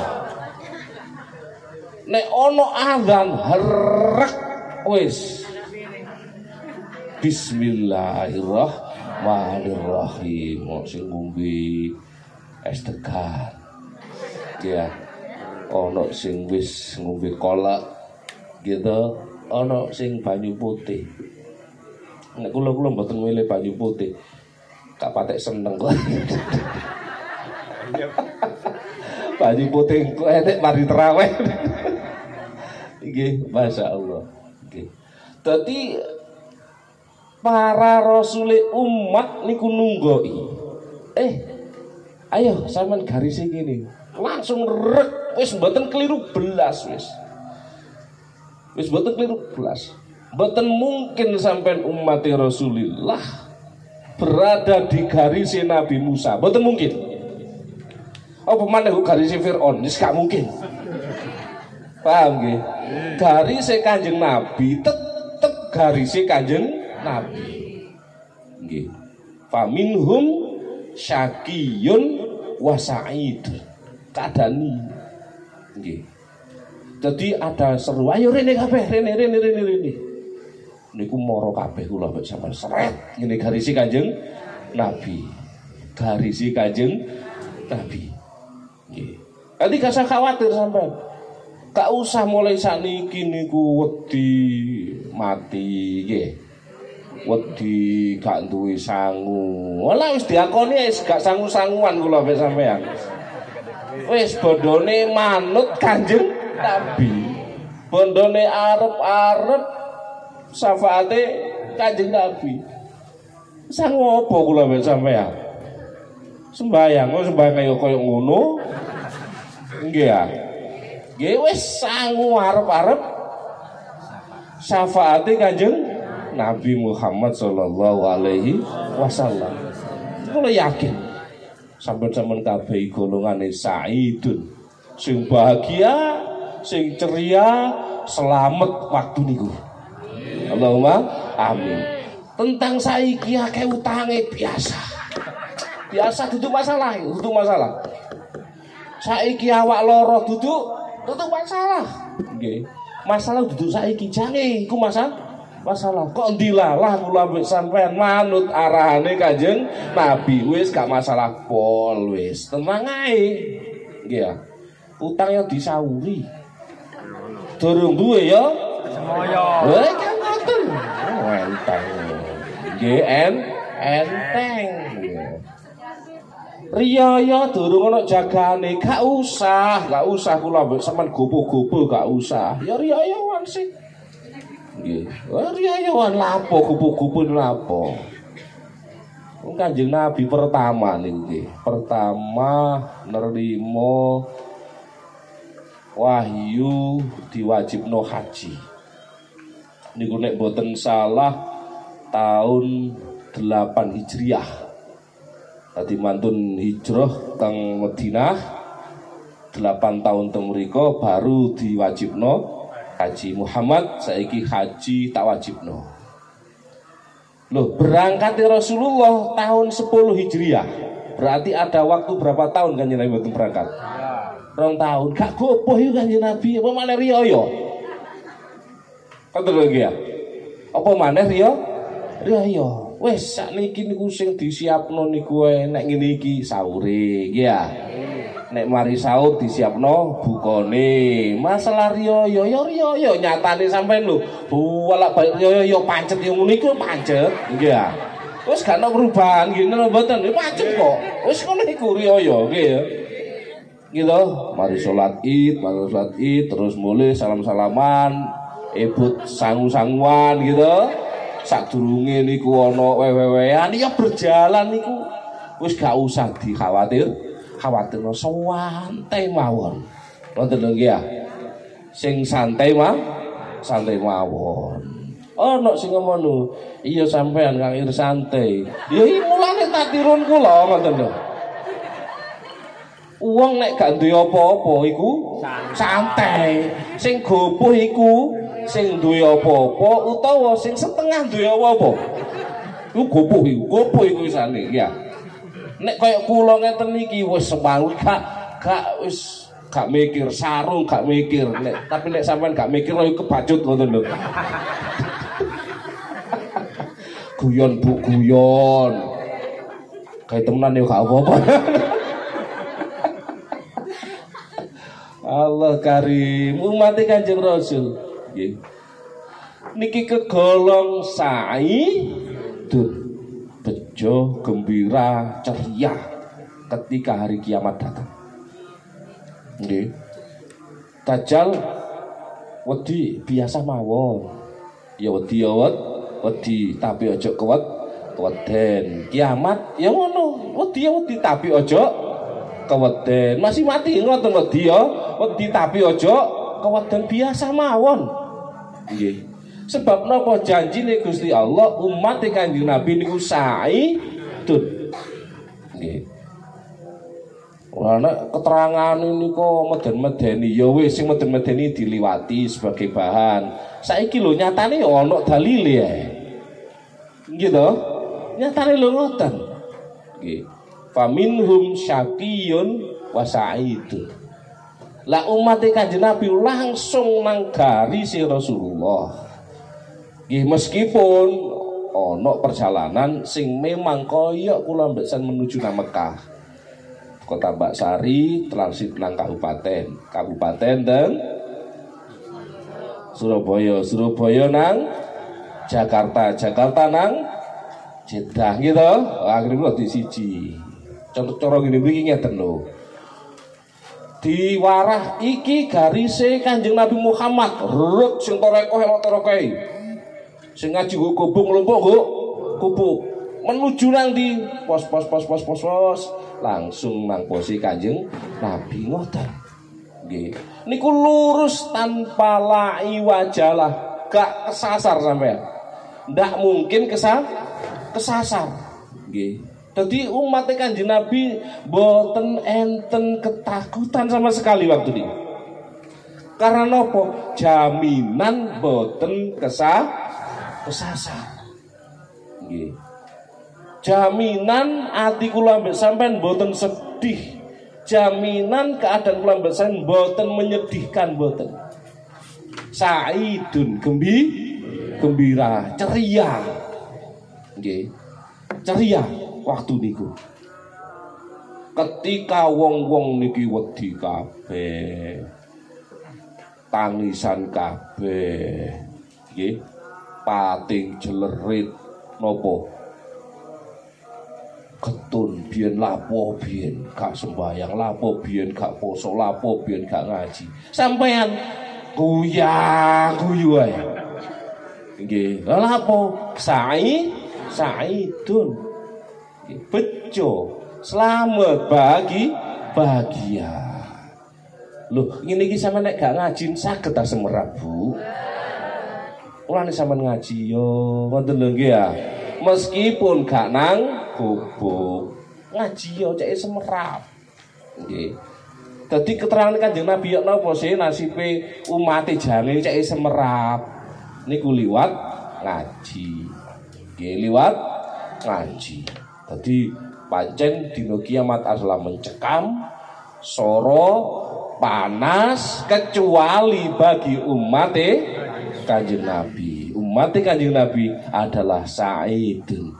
Nek ono azan herek wis. Bismillahirrahmanirrahim. Sing ngombe es tegar. Ya. Ono sing wis ngombe kolak gitu, ono sing banyu putih. Nek kula kula mboten milih banyu putih. Kak patek seneng kok. Banyu putih kok etek mari tarawih. Nggih, masyaallah. Nggih. Dadi para rasule umat niku nunggoi. Eh, ayo sampean garisnya gini. Langsung rek wis mboten keliru belas wis. Wis mboten keliru belas. Mboten mungkin sampai umat Rasulullah berada di garis Nabi Musa. Mboten mungkin. Apa maneh garis Firaun? Wis gak mungkin. Paham nggih? Garis Kanjeng Nabi tetep garis Kanjeng Nabi. Nggih. Faminhum syaqiyun wa sa'id. Kadani. Nggih. Jadi ada seru, ayo rene kabeh, rene rene rene rene. Niku moro kabeh kula mbek sampean seret ngene garisi Kanjeng Nabi. Garisi Kanjeng Nabi. Nggih. Nanti gak usah khawatir sampean. Gak usah mulai sakniki niku wedi mati nggih. Wedi gak duwe sangu. Walah wis diakoni wis gak sangu-sanguan kula mbek sampean. Wis bodone manut Kanjeng Nabi. Bondone arep-arep syafaate Kanjeng Nabi. Sang opo kula mbek sampean? Sembayang kok sembayang kaya kaya ngono. Nggih ya. Nggih wis sangu arep-arep syafaate Kanjeng Nabi Muhammad sallallahu alaihi wasallam. Kula yakin sampeyan-sampeyan kabeh golongane Saidun. Sing bahagia, sing ceria, selamat waktu niku. Allahumma amin. Tentang saiki akeh utange biasa. Biasa duduk masalah, duduk masalah. Saiki awak lara duduk, duduk masalah. Nggih. Masalah duduk saiki jange iku masalah. Masalah kok ndilalah kula mbek sampean manut arahane Kanjeng Nabi wis gak masalah pol wis. Tenang ae. Nggih ya. Utang ya disawuri. Durung duwe ya semoyo. Lha iki ngoten. Enteng. Nggih enteng. Riya durung ana jagane, gak usah, gak usah kula mbek sampean gopo-gopo gak usah. Ya riyawan sih. Nggih. Wah riyawan lapo gopo-gopo lapo. Wong Kanjeng Nabi pertama niku nggih. Pertama nerimo wahyu diwajibno haji. Niku nek boten salah tahun delapan Hijriah. Tadi mantun hijrah teng Madinah delapan tahun teng mriko baru diwajibno haji. Muhammad saiki haji tak wajibno. Loh, berangkat Rasulullah tahun sepuluh Hijriah. Berarti ada waktu berapa tahun Kanjeng Nabi waktu berangkat? Rong tahun. Gak gopoh itu Kanjeng Nabi. Apa mana Rio yo? Kata lagi ya. Apa mana Rio? Rio yo. Wes sak niki niku sing disiapno niku ae nek ngene iki saure, nggih ya. Nek mari sahur disiapno bukone. Masalah Rio yo yo Rio yo nyatane sampean lho. Walak balik Rio yo pancet yo ngene iku pancet, nggih ya. Wis gak ono perubahan ngene lho mboten. Pancet kok. Wis ngono iku Rio yo, nggih ya. Gitu, mari sholat Id, mari sholat Id, terus mulai salam-salaman, ebut sangu-sanguan gitu. Sadurunge niku ana wewe-wewean ya berjalan niku wis gak usah dikhawatir, khawatirno santai mawon. Wonten lho nggih ya. Sing santai mah santai mawon. Ono sing ngono, iya sampean Kang Ir santai. Ya mulane tak tirun kula ngoten lho. Uang nek gak duwe apa-apa iku santai. Sing gopoh iku sing duwe apa-apa utawa sing setengah duwe apa-apa. Iku gopoh iku, gopoh iku isane ya. Nek kaya kula ngeten iki wis semangat gak gak wis gak mikir sarung, gak mikir. Nek, tapi nek sampean gak mikir lho kebacut ngoten lho. Guyon bu guyon. Kayak temenan yo gak apa-apa. Allah karim, umat Kanjeng Rasul nggih. Niki kegolong sa'i dun bejo gembira ceria ketika hari kiamat datang. Nggih. Dajjal wedi biasa mawon. Ya wedi ya wedi, tapi aja kuwet kuweden. Kiamat ya ngono, wedi ya wedi tapi aja keweden. Masih mati ngoten wedi ya wedi tapi aja keweden biasa mawon nggih. Sebab napa janjine Gusti Allah umat Kanjeng Nabi niku saidun nggih. Ora nek keterangan niku meden-medeni ya wis sing meden-medeni diliwati sebagai bahan. Saiki lho nyatane ya ana dalile ya nggih to, nyatane lho ngoten nggih. Faminhum syaqiyun wa sa'idun. Lah umat Kanjeng Nabi langsung nanggari si Rasulullah. Nggih meskipun ana perjalanan sing memang kaya kula mbeksan menuju nang Mekah. Kota Baksari transit nang kabupaten, kabupaten teng Surabaya, Surabaya nang Jakarta, Jakarta nang Jeddah gitu. Akhirnya di siji. Contoh-contoh gini-gini ngeten lho. Diwarah iki garise Kanjeng Nabi Muhammad. Rut sing torekoh ewak torekohi. Sing ngaji gue kubung lumpuk gue kubuk. Menuju nang di pos pos pos pos pos pos. Langsung nang posi Kanjeng Nabi ngoten. Nggih. Niku lurus tanpa lai wajalah. Gak kesasar sampean. Ndak mungkin kesasar. Kesasar. Nggih. Jadi umat Kanjeng Nabi boten enten ketakutan sama sekali waktu ini. Karena nopo jaminan boten kesah kesasar. Nggih. Jaminan ati kula mbek sampean boten sedih. Jaminan keadaan kula mbek sampean boten menyedihkan boten. Saidun gembi gembira, ceria. Nggih. Ceria. Waktu niku ketika wong-wong niki wedi kabeh tangisan kabeh nggih pating jlerit napa ketun biyen lapo biyen gak sembahyang lapo biyen gak poso lapo biyen gak ngaji sampean guyah guyu ae nggih lha lapo sa'i saidun bejo selamat bagi bahagia. Loh ngene iki sampean nek gak ngajin saged ta semerap Bu. Ulane sampean ngaji yo wonten lho nggih ya. Meskipun gak nang gobok ngaji yo cek semerap. Nggih. Dadi keterangan Kanjeng Nabi yo napa sih nasibe umate jange cek semerap niku liwat ngaji. liwat ngaji. Jadi pancen dino kiamat asla mencekam, soro, panas, kecuali bagi umat Kanjeng Nabi. Umat Kanjeng Nabi adalah saidun.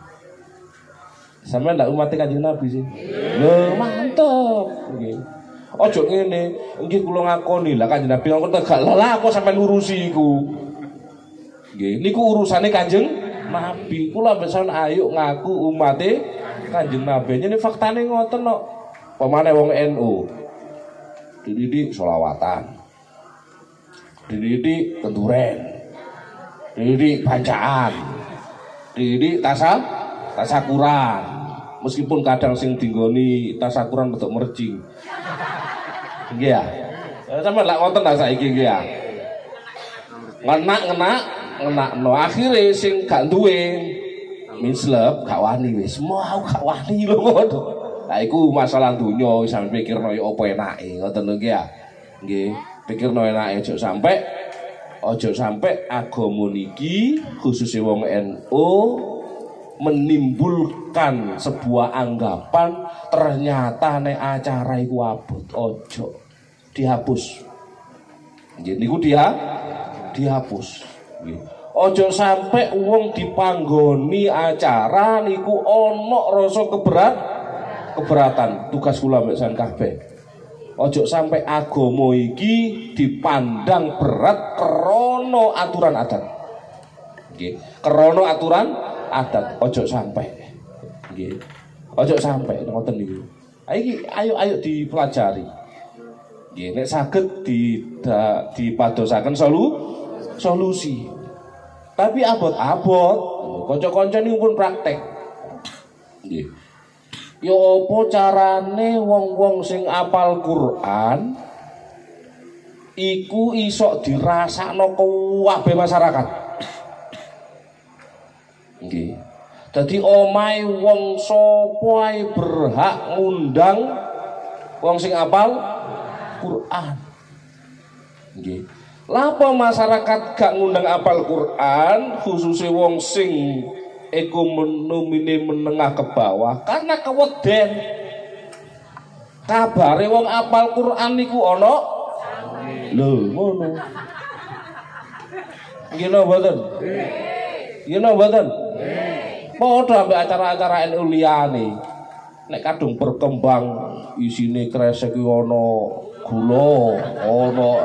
Sampe ndak umat Kanjeng Nabi sih? Lho, mantep. Nggih. Ojo ngene, nggih kula ngakoni lah Kanjeng Nabi kok tegak lelah kok sampean ngurusi iku. Nggih, niku urusane Kanjeng Nabi. Kula mbesan ayo ngaku umate Kanjeng Nabi. Ini faktane ngoten kok. Pemane wong N U dididik selawatan, dididik kenduren, dididik bacaan, dididik tasah, tasakuran, meskipun kadang sing dinggoni tasakuran betok mercing, iya, sama lah ngoten lah saiki ya, ngenak ngenak ngenak no akhirnya sing gak duwe, minslep gak wani wes, mau gak wani loh ngono. Nah, iku masalah dunia sampai pikir noy opo enak, ngoten lho ya, nggih, pikir noy enak, ojo sampai, ojo sampai agama niki khususnya wong N U menimbulkan sebuah anggapan ternyata nek acara iku abot, ojo dihapus, nggih, niku dia dihapus, nggih. Ojo sampai wong dipanggoni acara niku ono rasa keberat. keberatan tugas kula meksan kabeh. Ojo sampai agama iki dipandang berat krono aturan adat. Nggih, krono aturan adat ojo sampai. Nggih. Ojo sampai ngoten niku. Iki ayo ayo dipelajari. Nggih, nek saged dipadosaken solu solusi. Tapi abot-abot, kanca-kanca niku pun praktek. Nggih. Ya apa carane wong-wong sing apal Quran iku isok dirasakno kabeh masyarakat. Nggih. Dadi omahe wong sapa ae berhak ngundang wong sing apal Quran. Nggih. Lha apa masyarakat gak ngundang apal Quran khususnya wong sing ekonomine menengah ke bawah karena keweden kabare wong apal Quran niku ana lho ngono nggih lho mboten nggih lho mboten padha ambek acara-acara N U liyane nek kadung berkembang isine kresek iki ana gula ana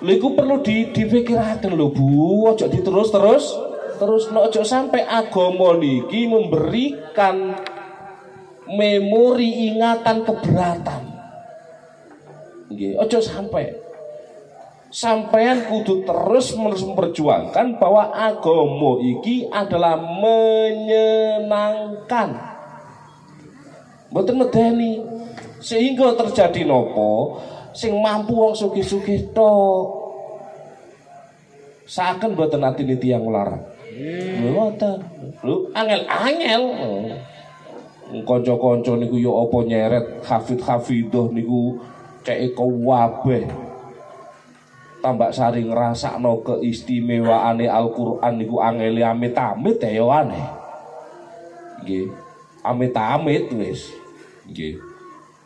lha iku perlu dipikirake lho Bu aja diterus-terus terus ojo sampai agama niki memberikan memori ingatan keberatan. Nggih, ojo sampai sampean kudu terus memperjuangkan bahwa agama iki adalah menyenangkan. Mboten medeni sehingga terjadi nopo sing mampu wong sugih-sugih tok. Saken mboten atine tiyang larang. Lho ta, lho angel-angel. Kanca-kanca niku ya apa nyeret hafid-hafidah niku ceke kabeh. Tambak sari ngrasakno keistimewaane Al-Qur'an niku angele amit-amit ya aneh. Nggih, amit-amit wis. Nggih.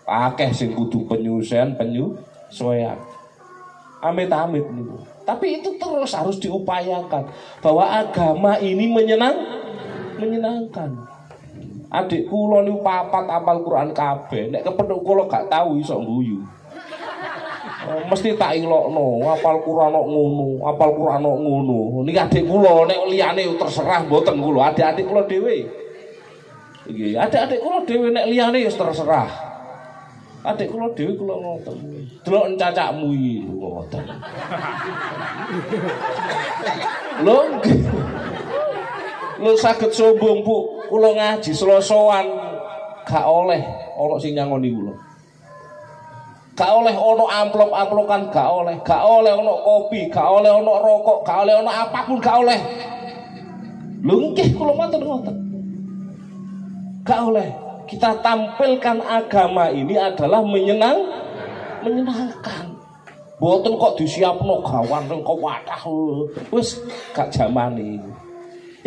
Akeh sing kudu penyusen, penyusuan. Amit-amit niku. Tapi itu terus harus diupayakan bahwa agama ini menyenang, menyenangkan. Adik kula niku papat apal Quran kabeh, nek kepethuk kula gak tahu iso ngguyu. Mesti tak ilokno, apal Quran kok ngono, apal Quran kok ngono. Niki adik kula nek liyane terserah mboten kula, adik-adik kula dhewe. Nggih, adik-adik kula dhewe nek liyane ya terserah. Adik kula dhewe kula ngoten. Delok cacakmu iki ngoten. Lho. Lho saged sombong, Bu. Kula ngaji Selosoan gak oleh ana sing nyangoni kula. Gak oleh ana amplop-amplokan gak oleh, gak oleh ana kopi, gak oleh ana rokok, gak oleh ana apapun gak oleh. Lho nggih kula matur ngoten. Gak oleh. Kita tampilkan agama ini adalah menyenang, menyenangkan. Boten kok disiapno gawan nang kok wadah wis gak jamane.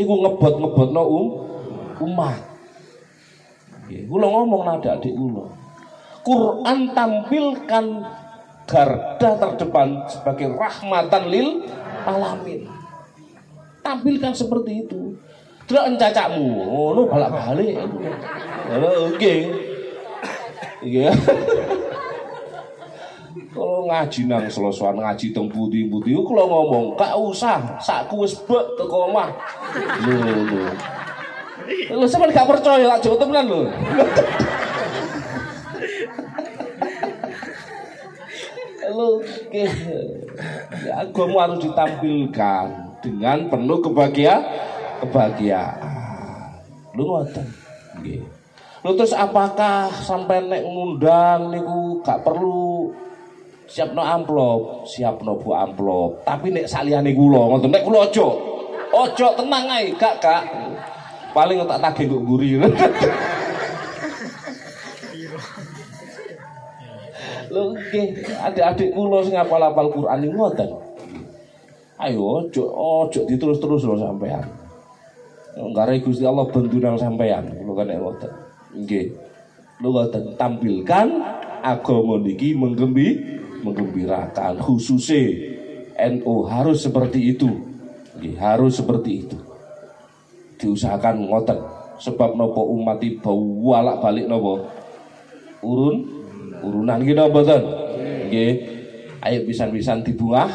niku ngebot-ngebotno um, umat. Nggih, kula ngomong nada adik kula. Quran tampilkan garda terdepan sebagai rahmatan lil alamin. Tampilkan seperti itu. Delok encacakmu, ngono balak-balik. Oke. Iya. Kalau ngaji nang selosoan ngaji teng pundi-pundi kalau ngomong gak usah sakku wis bek teko omah. Lho. Lho sampeyan gak percaya lak jowo tenan lho. Lho, ke ya agama harus ditampilkan dengan penuh kebahagiaan, kebahagiaan. Lho ngoten. Nggih. Lho terus apakah sampai nek ngundang niku gak perlu siapno amplop, siapno bu amplop. Tapi nek saliyane kula ngoten, nek kula ojo. Ojo tenang ae, Kak, Kak. Paling tak tagih kok nguri. Lho nggih, adik-adik kula sing hafal-hafal Quran niku ngoten. Ayo ojo, ojo diterus-terus lho sampean. Nggare Gusti Allah bendunang sampean, kula kan nek ngoten. Nggih. Lho ngoten, tampilkan agama niki menggembi menggembirakan, khususnya N U harus seperti itu, harus seperti itu diusahakan ngoten sebab nopo umat iba walak balik nopo urun urunan gitu betul, gih ayo pisan-pisan dibungah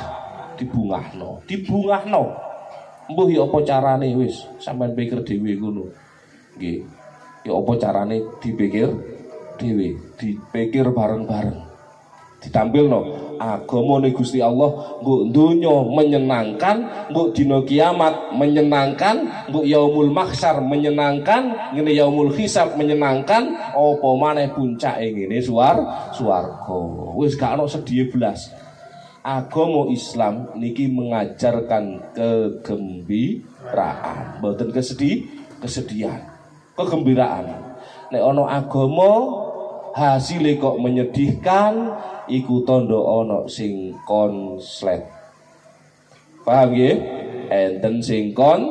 dibungah no dibungah no mbuh yo apa carane wis sampean pikir dhewe ngono gih yo apa carane dipikir dhewe dipikir bareng-bareng ditampilno agamane Gusti Allah mbok donya menyenangkan, mbok dina kiamat menyenangkan, mbok yaumul mahsyar menyenangkan, ngene yaumul hisab menyenangkan, apa maneh puncake ngene suar swarga. Wis gak ono sedhiye blas. Agama Islam niki mengajarkan kegembiraan, mboten kesedih, kesedihan. Kegembiraan. Nek ono agama hasile kok menyedihkan iku tondo ono sing konslet. Paham nggih? Enten sing kon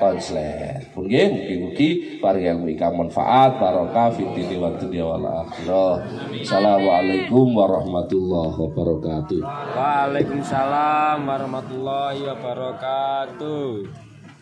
konslet. Pun nggih mugi-mugi paring ingkang manfaat barokah fitri wa dunya wal akhirah. Assalamualaikum warahmatullahi wabarakatuh. Waalaikumsalam warahmatullahi wabarakatuh.